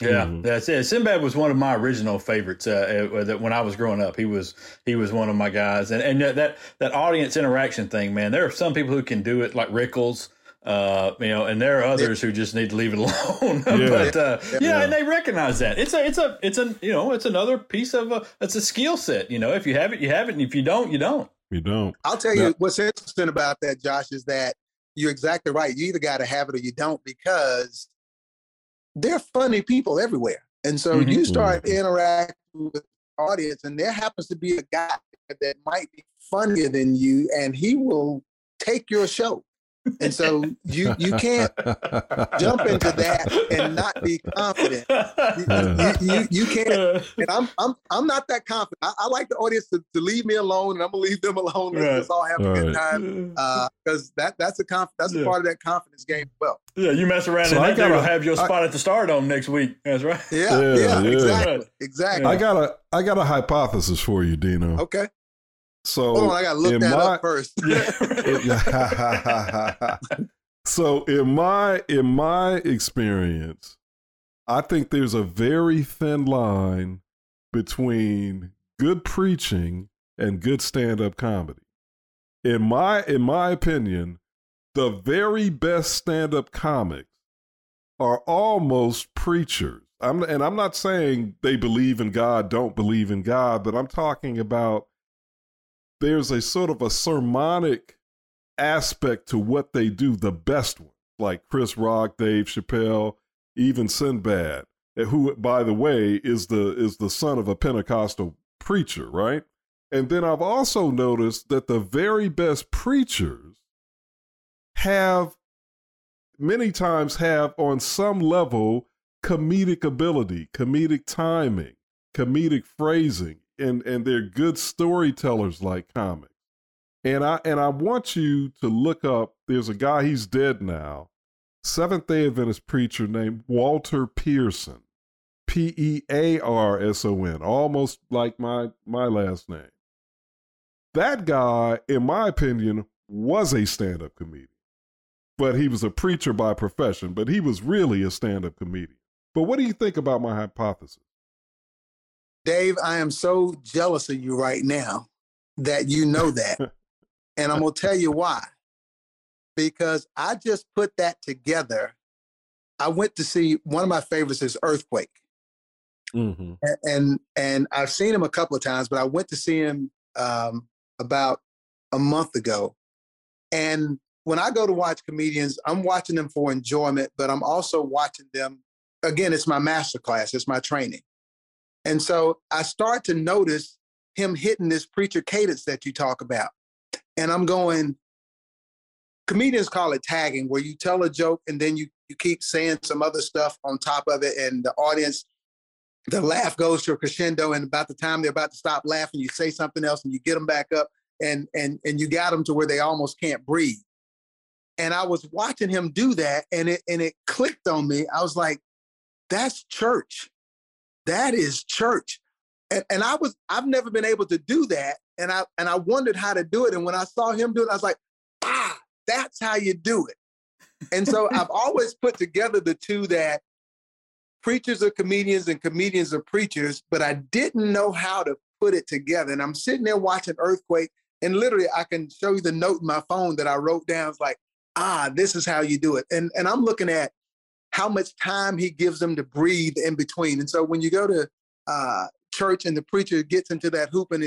Yeah, that's it. Sinbad was one of my original favorites when I was growing up. He was one of my guys. And that audience interaction thing, man, there are some people who can do it like Rickles, you know, and there are others who just need to leave it alone. Yeah. But and they recognize that it's another piece of it's a skill set. You know, if you have it, you have it. And if you don't, you don't. You don't. I'll tell you what's interesting about that, Josh, is that you're exactly right. You either got to have it or you don't, because they're funny people everywhere. And so you start interacting with the audience, and there happens to be a guy that might be funnier than you, and he will take your show. And so you can't jump into that and not be confident. You can't. And I'm not that confident. I like the audience to leave me alone, and I'm gonna leave them alone. Let's all have a good time, because that's a part of that confidence game as well. Yeah, you mess around and they'll have your spot at the Stardome next week. That's right. Yeah. Exactly. I got a hypothesis for you, Dino. Okay. So hold on, I gotta look that up first. So in my experience, I think there's a very thin line between good preaching and good stand-up comedy. In my opinion, the very best stand-up comics are almost preachers. I'm not saying they believe in God, don't believe in God, but I'm talking about there's a sort of a sermonic aspect to what they do, the best ones, like Chris Rock, Dave Chappelle, even Sinbad. who, by the way, is the son of a Pentecostal preacher, right? And then I've also noticed that the very best preachers have many times have on some level comedic ability, comedic timing, comedic phrasing, and they're good storytellers like comics. And I want you to look up, there's a guy, he's dead now, Seventh-day Adventist preacher named Walter Pearson, Pearson, almost like my last name. That guy, in my opinion, was a stand-up comedian, but he was a preacher by profession, but he was really a stand-up comedian. But what do you think about my hypothesis? Dave, I am so jealous of you right now that you know that. And I'm going to tell you why. Because I just put that together. I went to see, one of my favorites is Earthquake. Mm-hmm. And I've seen him a couple of times, but I went to see him about a month ago. And when I go to watch comedians, I'm watching them for enjoyment, but I'm also watching them. Again, it's my masterclass. It's my training. And so I start to notice him hitting this preacher cadence that you talk about. And I'm going, comedians call it tagging, where you tell a joke and then you keep saying some other stuff on top of it. And the audience, the laugh goes to a crescendo. And about the time they're about to stop laughing, you say something else and you get them back up and you got them to where they almost can't breathe. And I was watching him do that, and it clicked on me. I was like, that's church. That is church. And I've never been able to do that. And I wondered how to do it. And when I saw him do it, I was like, that's how you do it. And so I've always put together the two, that preachers are comedians and comedians are preachers, but I didn't know how to put it together. And I'm sitting there watching Earthquake, and literally I can show you the note in my phone that I wrote down. It's like, this is how you do it. And I'm looking at how much time he gives them to breathe in between. And so when you go to church and the preacher gets into that hoop and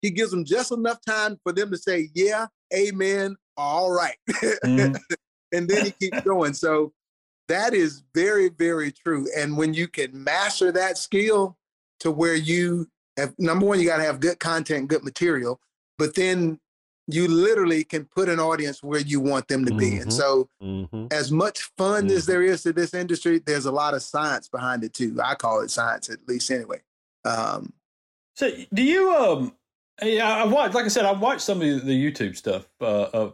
he gives them just enough time for them to say, yeah, amen, all right. Mm-hmm. And then he keeps going. So that is very, very true. And when you can master that skill to where you have, number one, you got to have good content, good material, but then you literally can put an audience where you want them to be. Mm-hmm. And so as much fun as there is to this industry, there's a lot of science behind it too. I call it science, at least anyway. So do you, I watched, like I said, I watched some of the YouTube stuff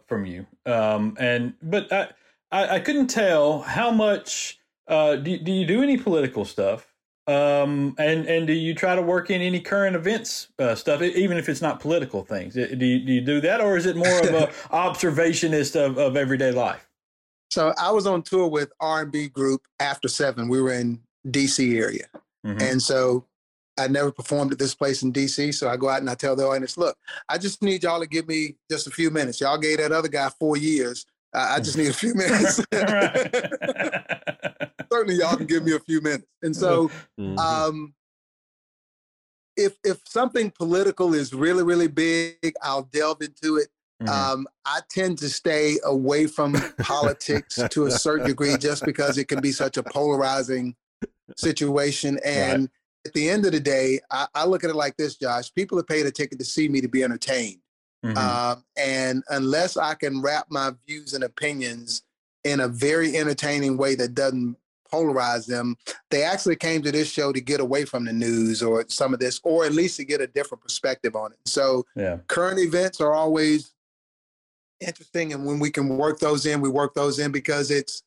from you, but I couldn't tell how much. Do you do any political stuff, and do you try to work in any current events stuff, even if it's not political things? Do you do that, or is it more of a observationist of everyday life? So I was on tour with R&B group After 7. We were in D.C. area, and so I never performed at this place in D.C., so I go out and I tell the audience, look, I just need y'all to give me just a few minutes. Y'all gave that other guy 4 years. I just need a few minutes. Certainly y'all can give me a few minutes. And so if something political is really, really big, I'll delve into it. I tend to stay away from politics to a certain degree just because it can be such a polarizing situation. And at the end of the day, I look at it like this, Josh. People are paid a ticket to see me to be entertained. And unless I can wrap my views and opinions in a very entertaining way that doesn't polarize them, they actually came to this show to get away from the news or some of this, or at least to get a different perspective on it. So current events are always interesting. And when we can work those in, we work those in, because it's,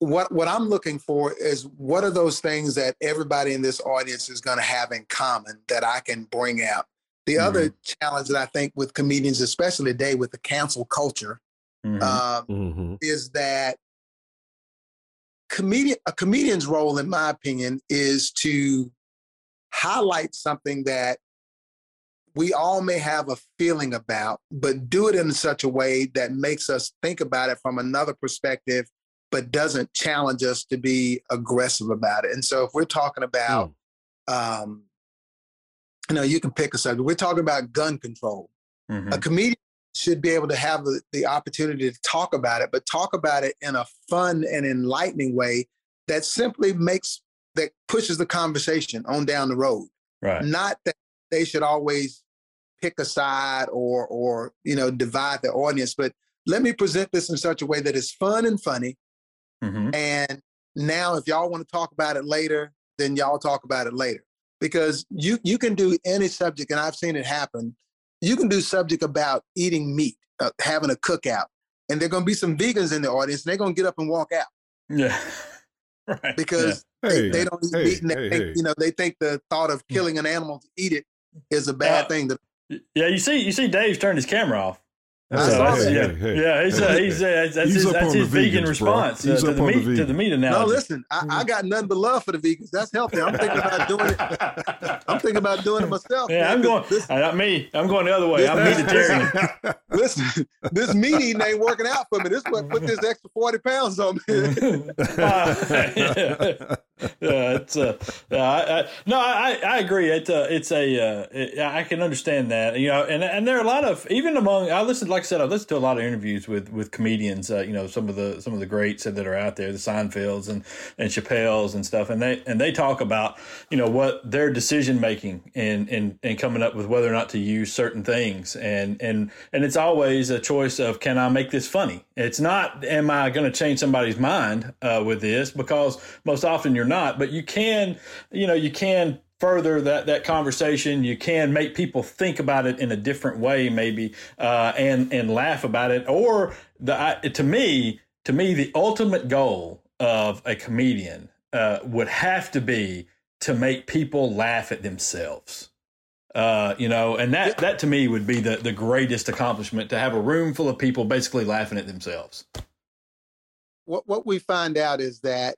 What I'm looking for is, what are those things that everybody in this audience is going to have in common that I can bring out? The other challenge that I think with comedians, especially today with the cancel culture, is that a comedian's role, in my opinion, is to highlight something that we all may have a feeling about, but do it in such a way that makes us think about it from another perspective, but doesn't challenge us to be aggressive about it. And so if we're talking about, you can pick a subject. We're talking about gun control. A comedian should be able to have the opportunity to talk about it, but talk about it in a fun and enlightening way that simply makes, that pushes the conversation on down the road. Right. Not that they should always pick a side or you know, divide their audience, but let me present this in such a way that is fun and funny. Mm-hmm. And now if y'all want to talk about it later, then y'all talk about it later. Because you can do any subject, and I've seen it happen. You can do subject about eating meat, having a cookout, and there are going to be some vegans in the audience, and they're going to get up and walk out. Yeah, right. Because yeah. They don't eat meat, and they think, you know, they think the thought of killing an animal to eat it is a bad thing. Yeah, you see, Dave's turned his camera off. That's his vegan response to the meat analogy. No, listen, I got nothing but love for the vegans. That's healthy. I'm thinking about doing it. I'm thinking about doing it myself. Yeah, man. I'm going the other way. I'm vegetarian. Listen, this meat eating ain't working out for me. This what put this extra 40 pounds on me. I agree. I can understand that. You know, and there are a lot of, even among, I listened to a lot of interviews with comedians. You know, some of the greats that are out there, the Seinfelds and Chappelle's and stuff, and they talk about, you know, what their decision making and coming up with whether or not to use certain things, and it's always a choice of, can I make this funny? It's not, am I going to change somebody's mind with this? Because most often you're not, but you can further that conversation. You can make people think about it in a different way, maybe, and laugh about it. Or to me, the ultimate goal of a comedian would have to be to make people laugh at themselves. You know, and that to me would be the greatest accomplishment, to have a room full of people basically laughing at themselves. What we find out is that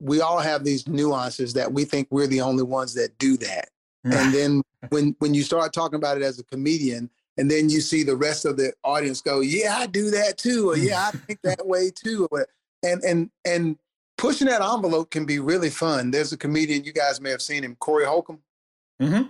we all have these nuances that we think we're the only ones that do that. And then when you start talking about it as a comedian, and then you see the rest of the audience go, yeah, I do that too. Or yeah, I think that way too. And pushing that envelope can be really fun. There's a comedian, you guys may have seen him, Corey Holcomb. Mm-hmm.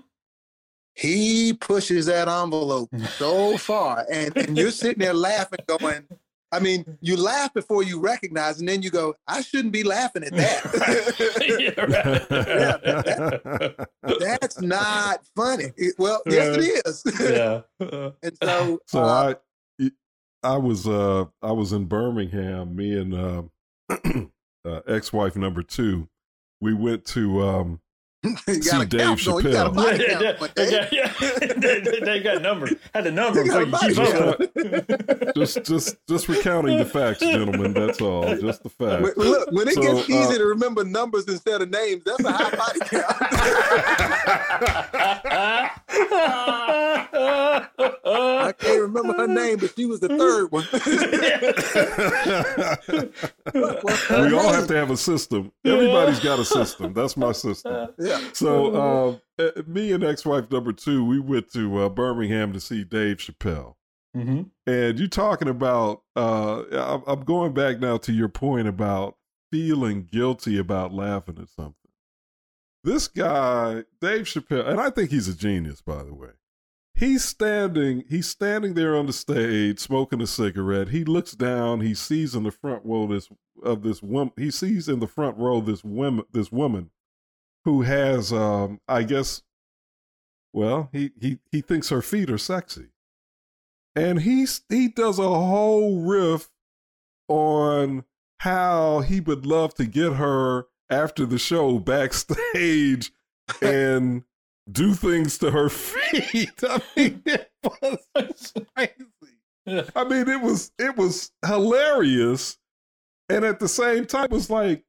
He pushes that envelope so far. And you're sitting there laughing going, I mean, you laugh before you recognize, and then you go, I shouldn't be laughing at that. That's not funny. Well, yes, it is. Yeah. And so I was in Birmingham. Me and ex-wife number two, we went to see Dave Chappelle. They got a number. Had a number. Just recounting the facts, gentlemen. That's all. Just the facts. Look, when it gets easy to remember numbers instead of names, that's a high body count. I can't remember her name, but she was the third one. We all have to have a system. Everybody's got a system. That's my system. Yeah. So me and ex-wife number two, we went to Birmingham to see Dave Chappelle. Mm-hmm. And you're talking about, I'm going back now to your point about feeling guilty about laughing at something. This guy, Dave Chappelle, and I think he's a genius, by the way. He's standing there on the stage, smoking a cigarette. He looks down. He sees in the front row this woman who has, I guess, well, he thinks her feet are sexy, and he does a whole riff on how he would love to get her after the show backstage and do things to her feet. I mean, it was crazy. I mean, it was hilarious, and at the same time, it was like,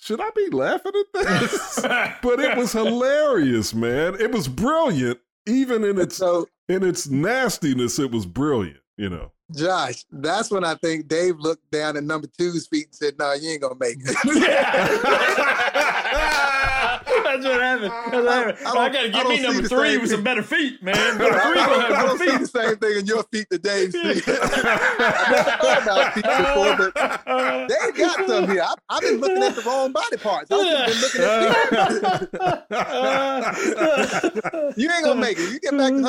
should I be laughing at this? But it was hilarious, man. It was brilliant, even in its nastiness. It was brilliant, you know. Josh, that's when I think Dave looked down at number two's feet and said, "No, you ain't gonna make it." That's what happened. I got to get me number three with some better feet, man. Number three gonna have better feet. I don't see the same thing in your feet today. I thought about feet before, but they got some here. I've been looking at the wrong body parts. I've been looking at feet. You ain't gonna make it. You get back to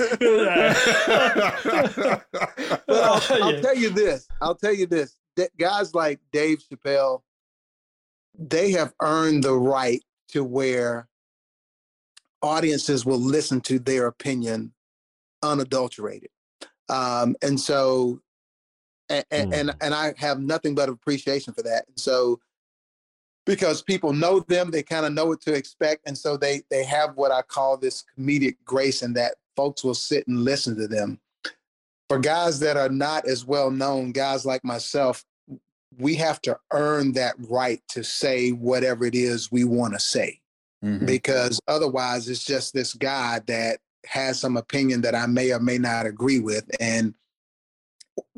Huntsville, we done. But I'll tell you this. Guys like Dave Chappelle they have earned the right to where audiences will listen to their opinion unadulterated. And so, and I have nothing but appreciation for that. And so, because people know them, they kind of know what to expect. And so they have what I call this comedic grace, in that folks will sit and listen to them. For guys that are not as well known, guys like myself, we have to earn that right to say whatever it is we want to say, because otherwise it's just this guy that has some opinion that I may or may not agree with. And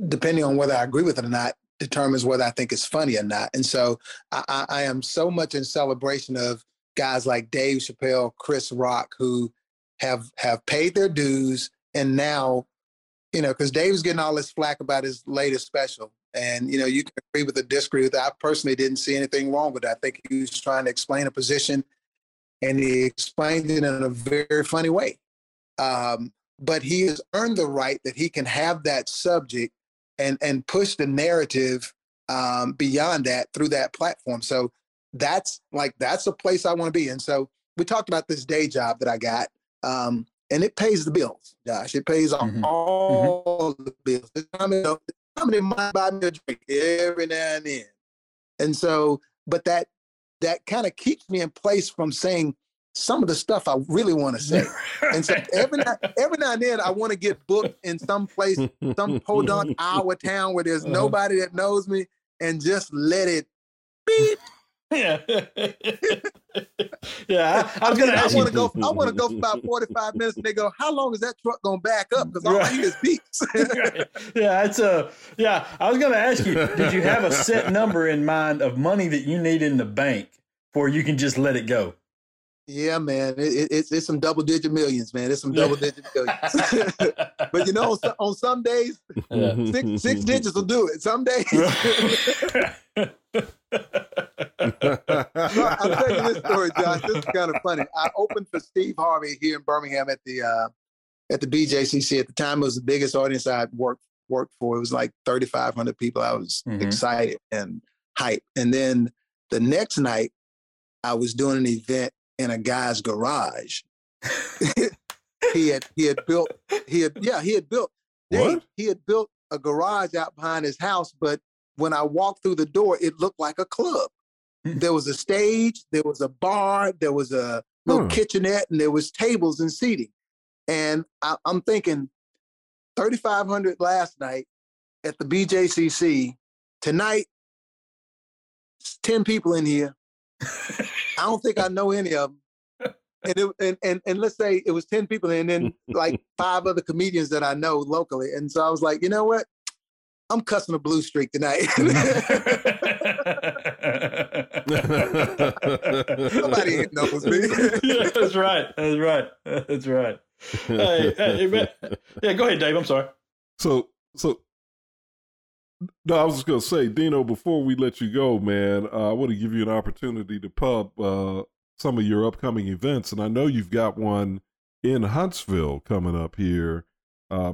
depending on whether I agree with it or not determines whether I think it's funny or not. And so I am so much in celebration of guys like Dave Chappelle, Chris Rock, who have paid their dues. And now, you know, because Dave's getting all this flack about his latest special. And, you know, you can agree with it, disagree with it. I personally didn't see anything wrong with it. I think he was trying to explain a position, and he explained it in a very funny way. But he has earned the right that he can have that subject and push the narrative beyond that through that platform. So that's a place I want to be. And so we talked about this day job that I got, and it pays the bills, Josh. It pays all the bills. Somebody might buy me a drink every now and then. And so, but that kind of keeps me in place from saying some of the stuff I really want to say. And so every now and then I want to get booked in some place, some podunk Iowa town where there's nobody that knows me, and just let it beep. Yeah. Yeah. I want to go for about 45 minutes, and they go, "How long is that truck going to back up?" Because all I hear is beeps. Right. Yeah. I was going to ask you, did you have a set number in mind of money that you need in the bank for you can just let it go? Yeah, man. It's some double-digit millions, man. It's some double-digit millions. But, you know, on some days, six digits will do it. Some days. So I'll tell you this story, Josh. This is kind of funny. I opened for Steve Harvey here in Birmingham at the BJCC. At the time, it was the biggest audience I'd worked for. It was like 3,500 people. I was excited and hyped. And then the next night, I was doing an event in a guy's garage. He had built a garage out behind his house, but when I walked through the door, it looked like a club. There was a stage, there was a bar, there was a little kitchenette, and there was tables and seating. And I'm thinking, 3,500 last night at the BJCC. Tonight, 10 people in here. I don't think I know any of them. And let's say it was 10 people, and then like 5 other comedians that I know locally. And so I was like, you know what? I'm cussing a blue streak tonight. Somebody knows me. Yeah, that's right. Yeah, go ahead, Dave. I'm sorry. So. No, I was just going to say, Dino, before we let you go, man, I want to give you an opportunity to pub some of your upcoming events. And I know you've got one in Huntsville coming up here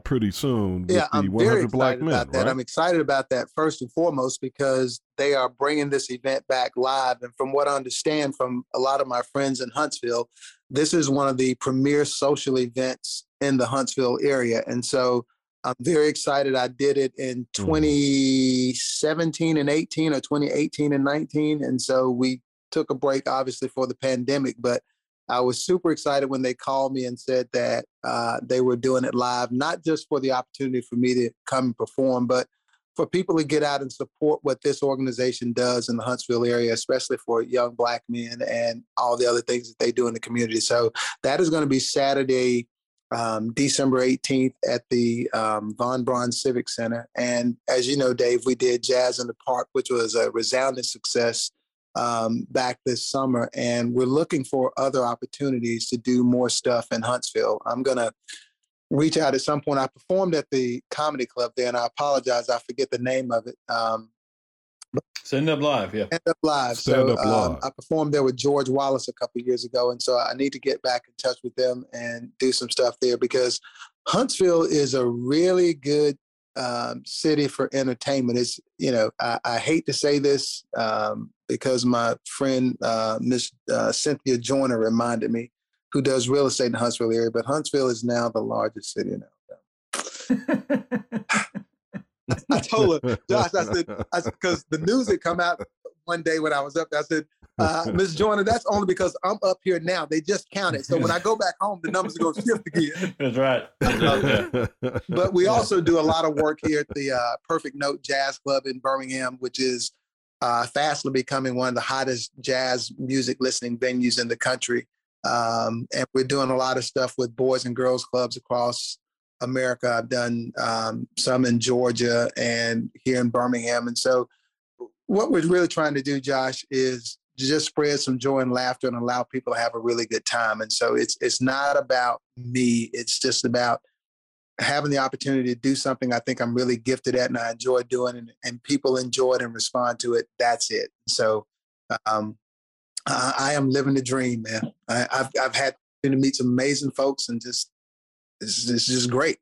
pretty soon. Yeah, I'm very excited about that. I'm excited about that first and foremost because they are bringing this event back live. And from what I understand from a lot of my friends in Huntsville, this is one of the premier social events in the Huntsville area. And so I'm very excited. I did it in 2017 and 18, or 2018 and 19. And so we took a break, obviously, for the pandemic. But I was super excited when they called me and said that they were doing it live, not just for the opportunity for me to come and perform, but for people to get out and support what this organization does in the Huntsville area, especially for young Black men and all the other things that they do in the community. So that is going to be Saturday, December 18th at the Von Braun Civic Center. And as you know, Dave, we did Jazz in the Park, which was a resounding success back this summer. And we're looking for other opportunities to do more stuff in Huntsville. I'm going to reach out at some point. I performed at the comedy club there, and I apologize. I forget the name of it. Stand Up Live, yeah. Stand Up Live. I performed there with George Wallace a couple of years ago, and so I need to get back in touch with them and do some stuff there because Huntsville is a really good city for entertainment. It's, you know, I hate to say this because my friend, Miss Cynthia Joyner reminded me, who does real estate in the Huntsville area, but Huntsville is now the largest city in Alabama. I told her, Josh, I said, because the news had come out one day when I was up there, I said, Ms. Joyner, that's only because I'm up here now. They just counted. So when I go back home, the numbers are going to shift again. That's right. But we also do a lot of work here at the Perfect Note Jazz Club in Birmingham, which is fastly becoming one of the hottest jazz music listening venues in the country. And we're doing a lot of stuff with boys and girls clubs across America. I've done some in Georgia and here in Birmingham. And so what we're really trying to do, Josh, is just spread some joy and laughter and allow people to have a really good time. And so it's not about me. It's just about having the opportunity to do something I think I'm really gifted at and I enjoy doing, and people enjoy it and respond to it. That's it. So I am living the dream, man. I've had to meet some amazing folks, and just it's just great.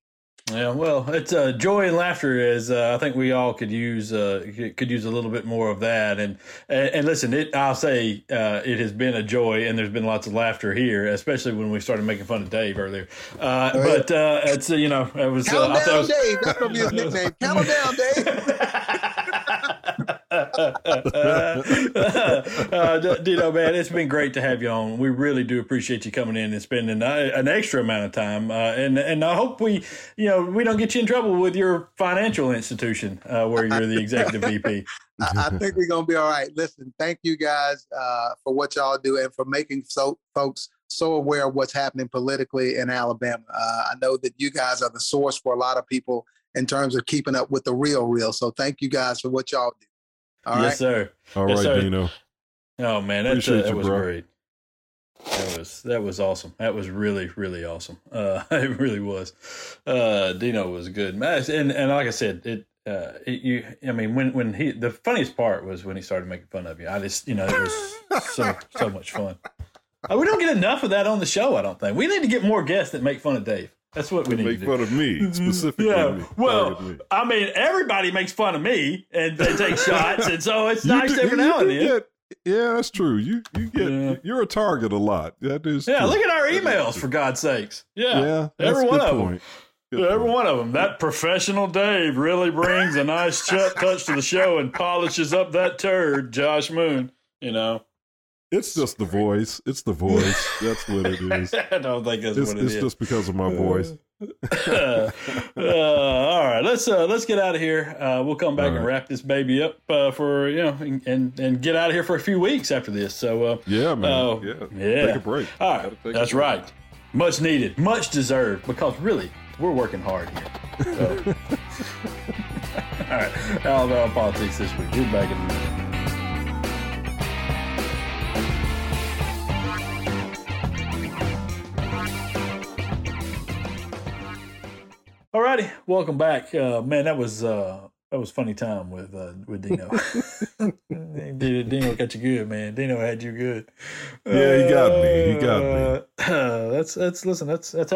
Yeah, well, it's joy and laughter is. I think we all could use a little bit more of that. And listen, I'll say it has been a joy, and there's been lots of laughter here, especially when we started making fun of Dave earlier. But it's you know, it was. Count down, Dave. That's gonna be his nickname. Count down, Dave. Dino, man, it's been great to have you on. We really do appreciate you coming in and spending an extra amount of time. And I hope we don't get you in trouble with your financial institution where you're the executive VP. I think we're going to be all right. Listen, thank you guys for what y'all do and for making folks so aware of what's happening politically in Alabama. I know that you guys are the source for a lot of people in terms of keeping up with the real. So thank you guys for what y'all do. All right. Yes, sir. All right, sir. Dino. Oh man, that was great. That was awesome. That was really, really awesome. It really was. Dino was good, and like I said, the funniest part was when he started making fun of you. I just, it was so much fun. We don't get enough of that on the show. I don't think we need to get more guests that make fun of Dave. That's what we need to do. Make fun of me, specifically. Yeah. Well, I mean, everybody makes fun of me, and they take shots, and so it's nice every now and then. Yeah, that's true. You're a target a lot. That is. Yeah, true. Look at our emails, for God's sakes. Yeah, every one of them. Every one of them. That professional Dave really brings a nice touch to the show and polishes up that turd, Josh Moon, It's just the voice. It's the voice. That's what it is. I don't think that's what it is. It's just because of my voice. All right, let's get out of here. We'll come back and wrap this baby up and get out of here for a few weeks after this. So yeah, man. Yeah. Take a break. All right, that's right. Much needed, much deserved, because really we're working hard here. So. All right, Alabama Politics This Week. We're back in a minute. All righty, welcome back, man. That was funny time with Dino. Dino got you good, man. Dino had you good. Yeah, he got me. That's how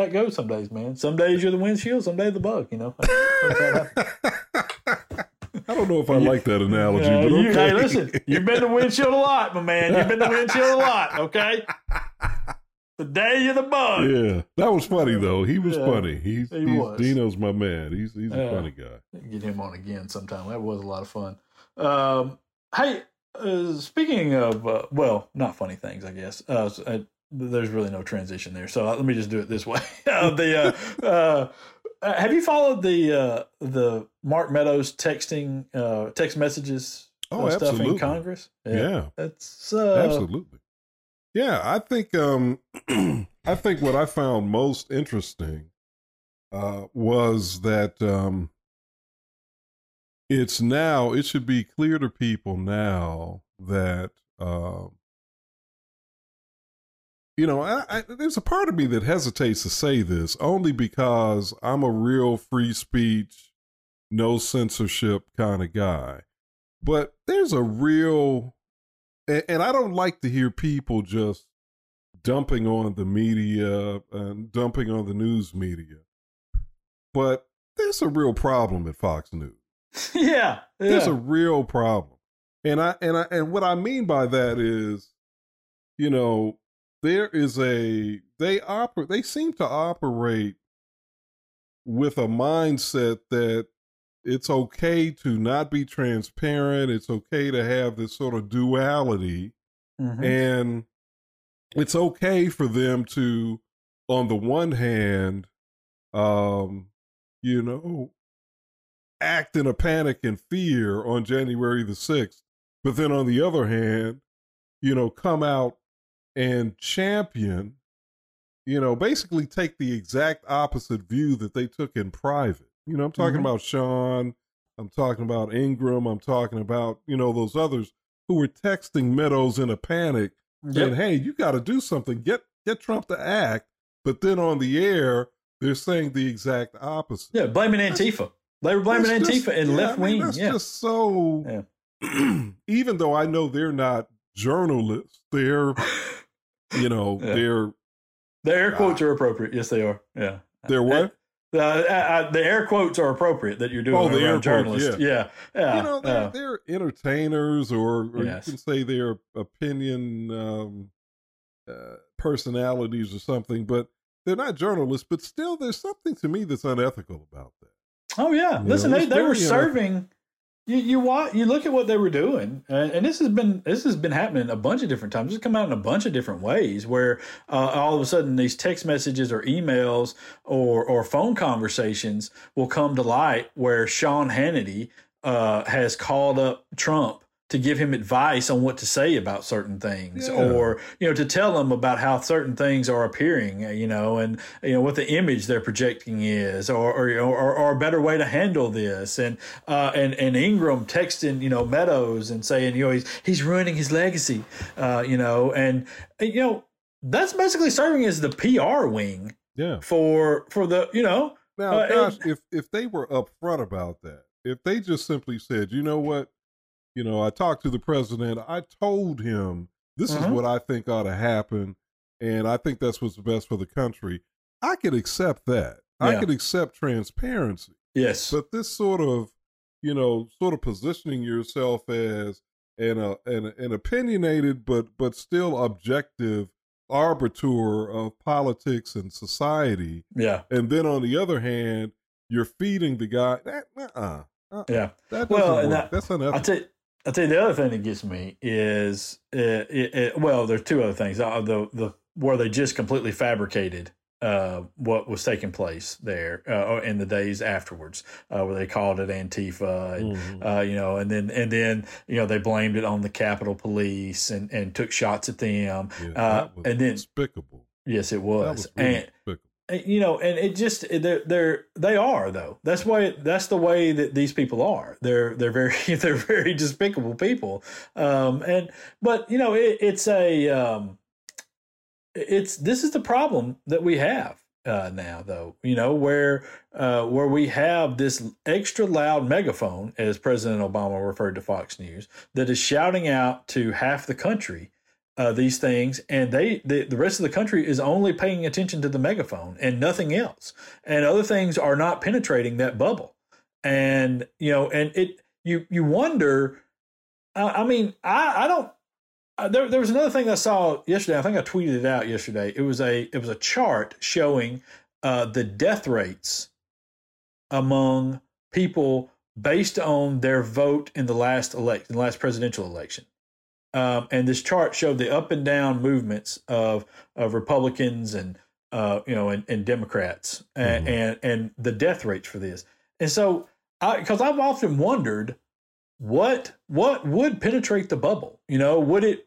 it goes some days, man. Some days you're the windshield, some days the bug. I don't know if I like that analogy, but okay. Hey, listen, you've been the windshield a lot, my man. You've been the windshield a lot. Okay. The day you're the bug. Yeah, that was funny though. He was funny. He was. Dino's my man. He's a funny guy. Get him on again sometime. That was a lot of fun. Hey, speaking of not funny things, I guess. There's really no transition there, so let me just do it this way. Have you followed the Mark Meadows texting text messages? Oh, absolutely. Stuff in Congress. Yeah, that's absolutely. Yeah, I think I think what I found most interesting was that it should be clear to people now that there's a part of me that hesitates to say this only because I'm a real free speech, no censorship kind of guy, but there's a real. And I don't like to hear people just dumping on the media and dumping on the news media. But there's a real problem at Fox News. Yeah. There's a real problem. And what I mean by that is, you know, there is a, they seem to operate with a mindset that it's okay to not be transparent. It's okay to have this sort of duality. Mm-hmm. And it's okay for them to, on the one hand, you know, act in a panic and fear on January the 6th. But then on the other hand, you know, come out and champion, you know, basically take the exact opposite view that they took in private. You know, I'm talking mm-hmm. about Sean, I'm talking about Ingram, I'm talking about, you know, those others who were texting Meadows in a panic saying, yep. hey, you got to do something, get Trump to act. But then on the air, they're saying the exact opposite. Yeah, blaming Antifa. They were blaming Antifa and left wing. That's just so, even though I know they're not journalists, they're, you know, they're. The air quotes are appropriate. Yes, they are. Yeah. They're what? The air quotes are appropriate that you're doing around air journalists. Quotes, yeah. You know, they're entertainers, or you can say they're opinion personalities or something, but they're not journalists. But still, there's something to me that's unethical about that. Oh, yeah. Listen, they were serving. You look at what they were doing, and this has been happening a bunch of different times. It's come out in a bunch of different ways where all of a sudden these text messages or emails or phone conversations will come to light where Sean Hannity has called up Trump to give him advice on what to say about certain things, or, you know, to tell him about how certain things are appearing, you know, and, you know, what the image they're projecting is, or a better way to handle this. And Ingram texting, you know, Meadows and saying, you know, he's ruining his legacy, you know, and, you know, that's basically serving as the PR wing for the, you know. Now, gosh, if they were upfront about that, if they just simply said, you know what, you know, I talked to the president. I told him this is what I think ought to happen, and I think that's what's best for the country. I could accept that. Yeah. I could accept transparency. Yes. But this sort of, you know, positioning yourself as an opinionated but still objective arbiter of politics and society. Yeah. And then on the other hand, you're feeding the guy that yeah. That that's unethical. I'll tell you the other thing that gets me is, well, there's two other things. Where they just completely fabricated what was taking place there in the days afterwards, where they called it Antifa, and, you know, and then you know, they blamed it on the Capitol Police and took shots at them, that was despicable. Yes, it was. That was really despicable. You know, and it just they are though. That's the way that these people are. They're very despicable people. But you know, this is the problem that we have now though. You know, where we have this extra loud megaphone, as President Obama referred to Fox News, that is shouting out to half the country these things, and the rest of the country is only paying attention to the megaphone and nothing else, and other things are not penetrating that bubble. And you know, and you wonder. There was another thing I saw yesterday. I think I tweeted it out yesterday. It was a chart showing the death rates among people based on their vote in the last presidential election. And this chart showed the up and down movements of Republicans and you know, and Democrats, and the death rates for this. And so, because I've often wondered what would penetrate the bubble, you know, would it?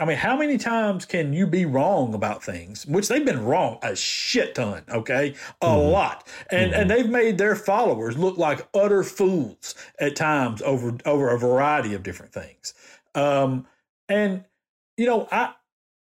I mean, how many times can you be wrong about things? Which they've been wrong a shit ton, okay, a lot, and they've made their followers look like utter fools at times over a variety of different things. And you know,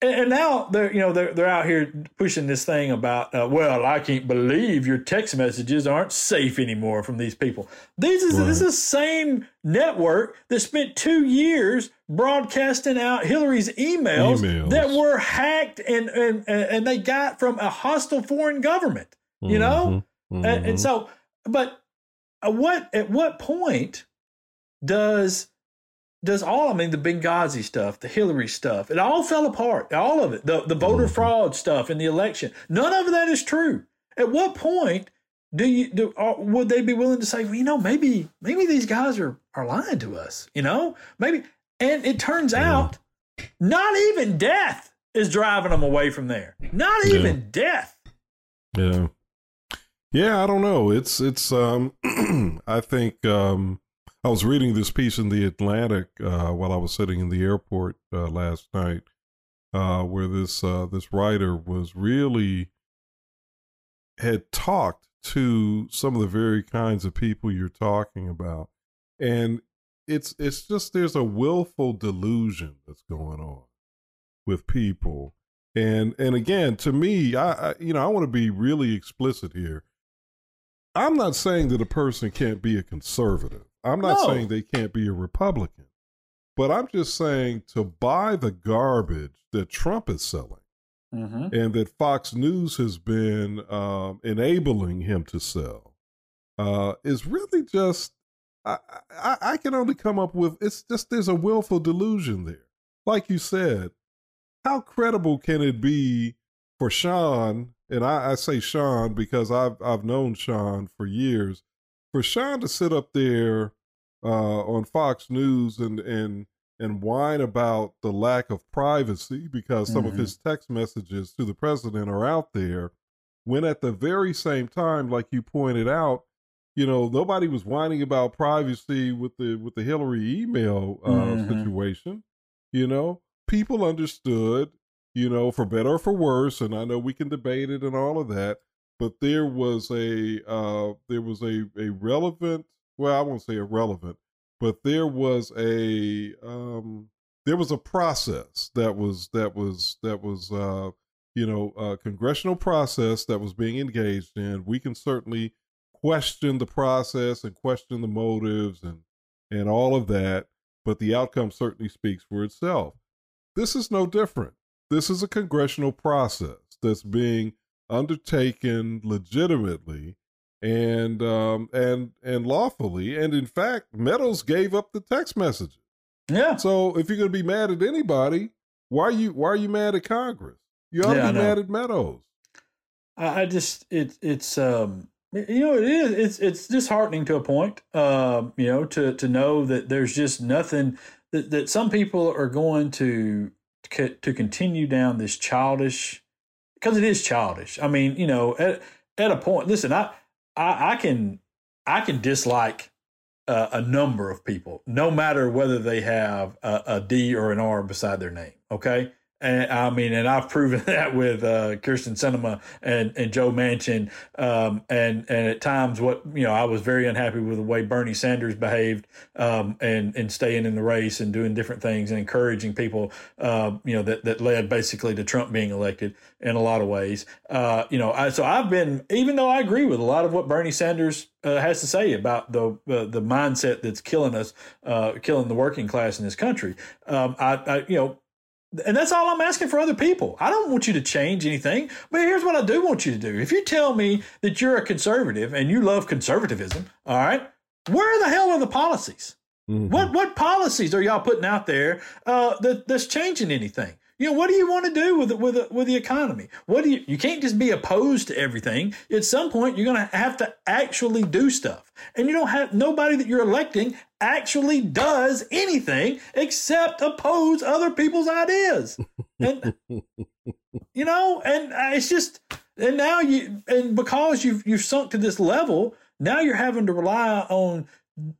and now they're out here pushing this thing about well, I can't believe your text messages aren't safe anymore from these people. This is the same network that spent 2 years broadcasting out Hillary's emails that were hacked and they got from a hostile foreign government. You know, and so But at what point does all, I mean, the Benghazi stuff, the Hillary stuff, it all fell apart, all of it, the voter fraud stuff in the election, none of that is true. At what point would they be willing to say, well, you know, maybe these guys are lying to us, you know, maybe. And it turns out not even death is driving them away from there. Not even death. Yeah. Yeah. I don't know. It's I think, I was reading this piece in The Atlantic while I was sitting in the airport last night, where this writer was really had talked to some of the very kinds of people you're talking about, and it's just there's a willful delusion that's going on with people, and again, to me, I you know, I want to be really explicit here. I'm not saying that a person can't be a conservative. I'm not saying they can't be a Republican, but I'm just saying to buy the garbage that Trump is selling and that Fox News has been enabling him to sell is really just, I can only come up with, it's just there's a willful delusion there. Like you said, how credible can it be for Sean, and I say Sean because I've known Sean for years, for Sean to sit up there on Fox News and whine about the lack of privacy because some of his text messages to the president are out there, when at the very same time, like you pointed out, you know, nobody was whining about privacy with the Hillary email situation. You know, people understood, you know, for better or for worse, and I know we can debate it and all of that, but there was a relevant, well, I won't say irrelevant, but there was a process that was a congressional process that was being engaged in. We can certainly question the process and question the motives and all of that, but the outcome certainly speaks for itself. This is no different. This is a congressional process that's being undertaken legitimately and lawfully, and in fact Meadows gave up the text messages. Yeah. So if you're going to be mad at anybody, why are you mad at Congress? You ought to be mad at Meadows. I just it's disheartening to a point. You know, to know that there's just nothing that some people are going to continue down this childish. Because it is childish. I mean, you know, at a point, listen, I can dislike a number of people, no matter whether they have a D or an R beside their name. Okay, and I mean, and I've proven that with Kirsten Sinema and Joe Manchin, and at times, what, you know, I was very unhappy with the way Bernie Sanders behaved, and staying in the race and doing different things and encouraging people, you know, that led basically to Trump being elected in a lot of ways. You know, so I've been, even though I agree with a lot of what Bernie Sanders has to say about the mindset that's killing us, killing the working class in this country. And that's all I'm asking for other people. I don't want you to change anything, but here's what I do want you to do. If you tell me that you're a conservative and you love conservatism, all right, where the hell are the policies? What policies are y'all putting out there that's changing anything? You know, what do you want to do with the economy? What do you can't just be opposed to everything. At some point, you're going to have to actually do stuff, and you don't have nobody that you're electing actually does anything except oppose other people's ideas. And you know, and it's just, and now because you've sunk to this level, now you're having to rely on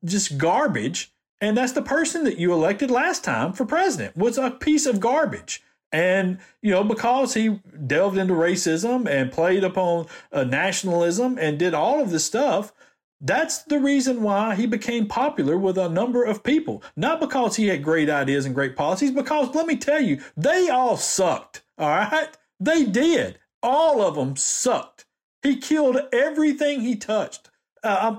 just garbage, and that's the person that you elected last time for president was a piece of garbage. And, you know, because he delved into racism and played upon nationalism and did all of this stuff, that's the reason why he became popular with a number of people. Not because he had great ideas and great policies, because let me tell you, they all sucked. All right. They did. All of them sucked. He killed everything he touched.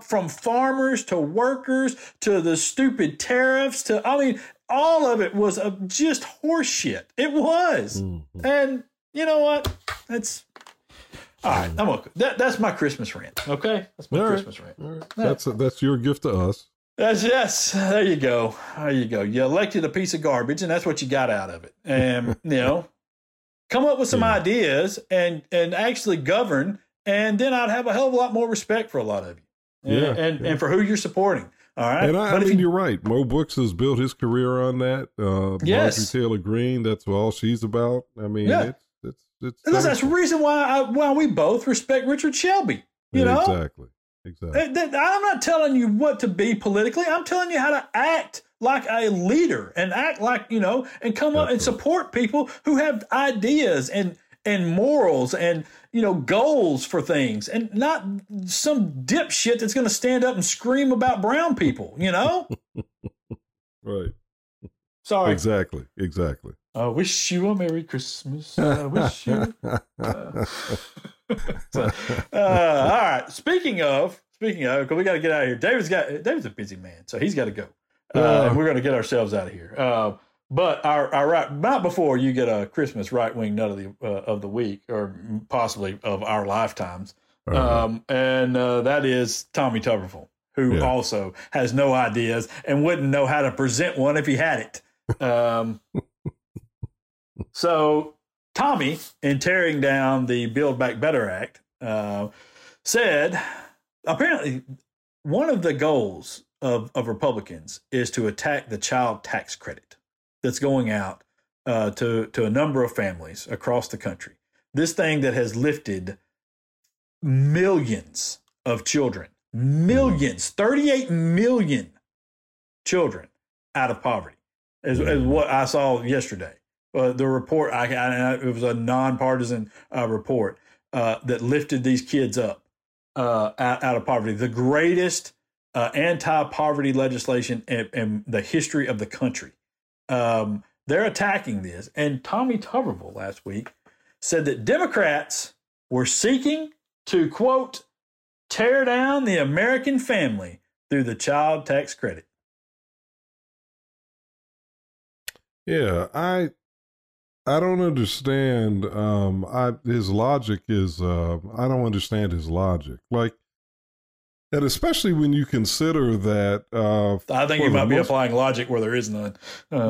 From farmers to workers to the stupid tariffs to, I mean, all of it was just horseshit. It was. And you know what? That's All right, I'm okay. That's my Christmas rant. Okay, that's my Christmas rant. Right. That's your gift to us. Yes, there you go. There you go. You elected a piece of garbage, and that's what you got out of it. And you know, come up with some ideas and actually govern, and then I'd have a hell of a lot more respect for a lot of you. And for who you're supporting. All right. And I mean, you're right. Mo Brooks has built his career on that. Marjorie Taylor Greene, that's all she's about. I mean, Listen, that's the reason why we both respect Richard Shelby. You know? Exactly. I'm not telling you what to be politically. I'm telling you how to act like a leader and act like, you know, and come up and support people who have ideas and morals and, you know, goals for things, and not some dipshit that's going to stand up and scream about brown people, you know? Right. Sorry. Exactly. I wish you a Merry Christmas. I wish you. All right. Speaking of, because we got to get out of here. David's a busy man, so he's got to go. And we're going to get ourselves out of here. But right before you get a Christmas right wing nut of the week, or possibly of our lifetimes, and that is Tommy Tuberville, who also has no ideas and wouldn't know how to present one if he had it. So Tommy, in tearing down the Build Back Better Act, said apparently one of the goals of Republicans is to attack the child tax credit that's going out to a number of families across the country. This thing that has lifted millions of children, 38 million children out of poverty is what I saw yesterday. The report, it was a nonpartisan report that lifted these kids up out of poverty. The greatest anti-poverty legislation in the history of the country. They're attacking this. And Tommy Tuberville last week said that Democrats were seeking to, quote, tear down the American family through the child tax credit. Yeah, I don't understand. His logic is, I don't understand his logic. Like, and especially when you consider that, I think you might be applying logic where there is none. I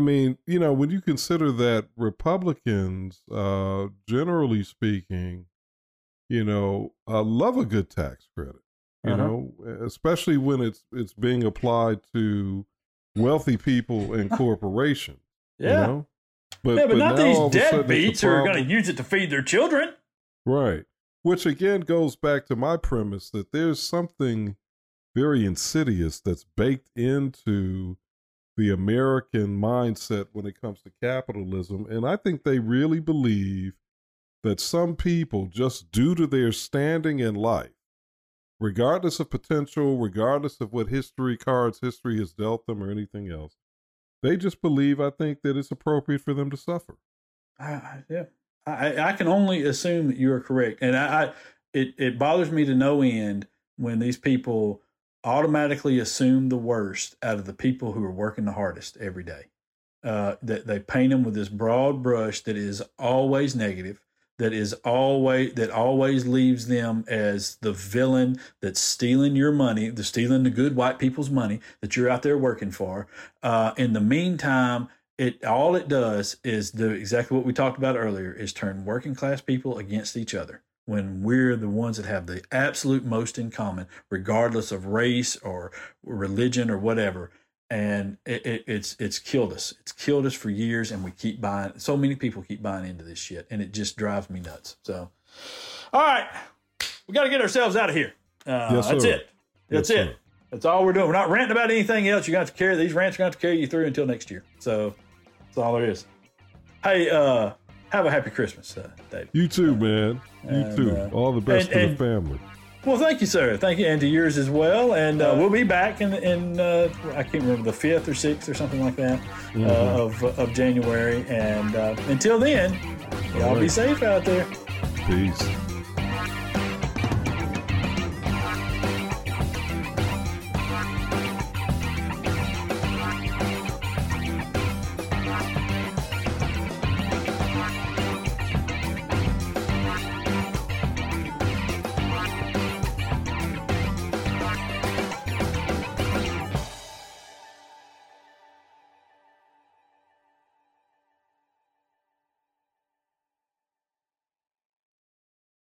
mean, you know, when you consider that Republicans, generally speaking, you know, love a good tax credit. You know, especially when it's being applied to wealthy people and corporations. You know? But not these deadbeats who are going to use it to feed their children. Right. Which again goes back to my premise that there's something very insidious that's baked into the American mindset when it comes to capitalism. And I think they really believe that some people, just due to their standing in life, regardless of potential, regardless of what history has dealt them or anything else, they just believe, I think, that it's appropriate for them to suffer. I can only assume that you are correct. And it bothers me to no end when these people automatically assume the worst out of the people who are working the hardest every day. That they paint them with this broad brush that is always negative, that always leaves them as the villain that's stealing your money, that's stealing the good white people's money that you're out there working for. In the meantime, All it does is do exactly what we talked about earlier, is turn working class people against each other when we're the ones that have the absolute most in common, regardless of race or religion or whatever. And it's killed us. It's killed us for years, and we keep buying. So many people keep buying into this shit, and it just drives me nuts. So, all right, we got to get ourselves out of here. That's it. That's it. That's all we're doing. We're not ranting about anything else. You're going to have to carry these rants. You're going to have to carry you through until next year. So that's all there is. Hey, have a happy Christmas, David. You too, man. You too. All the best to the family. Well, thank you, sir. Thank you, and to yours as well. And we'll be back in I can't remember, the 5th or 6th or something like that of January. And until then, y'all be safe out there. Peace.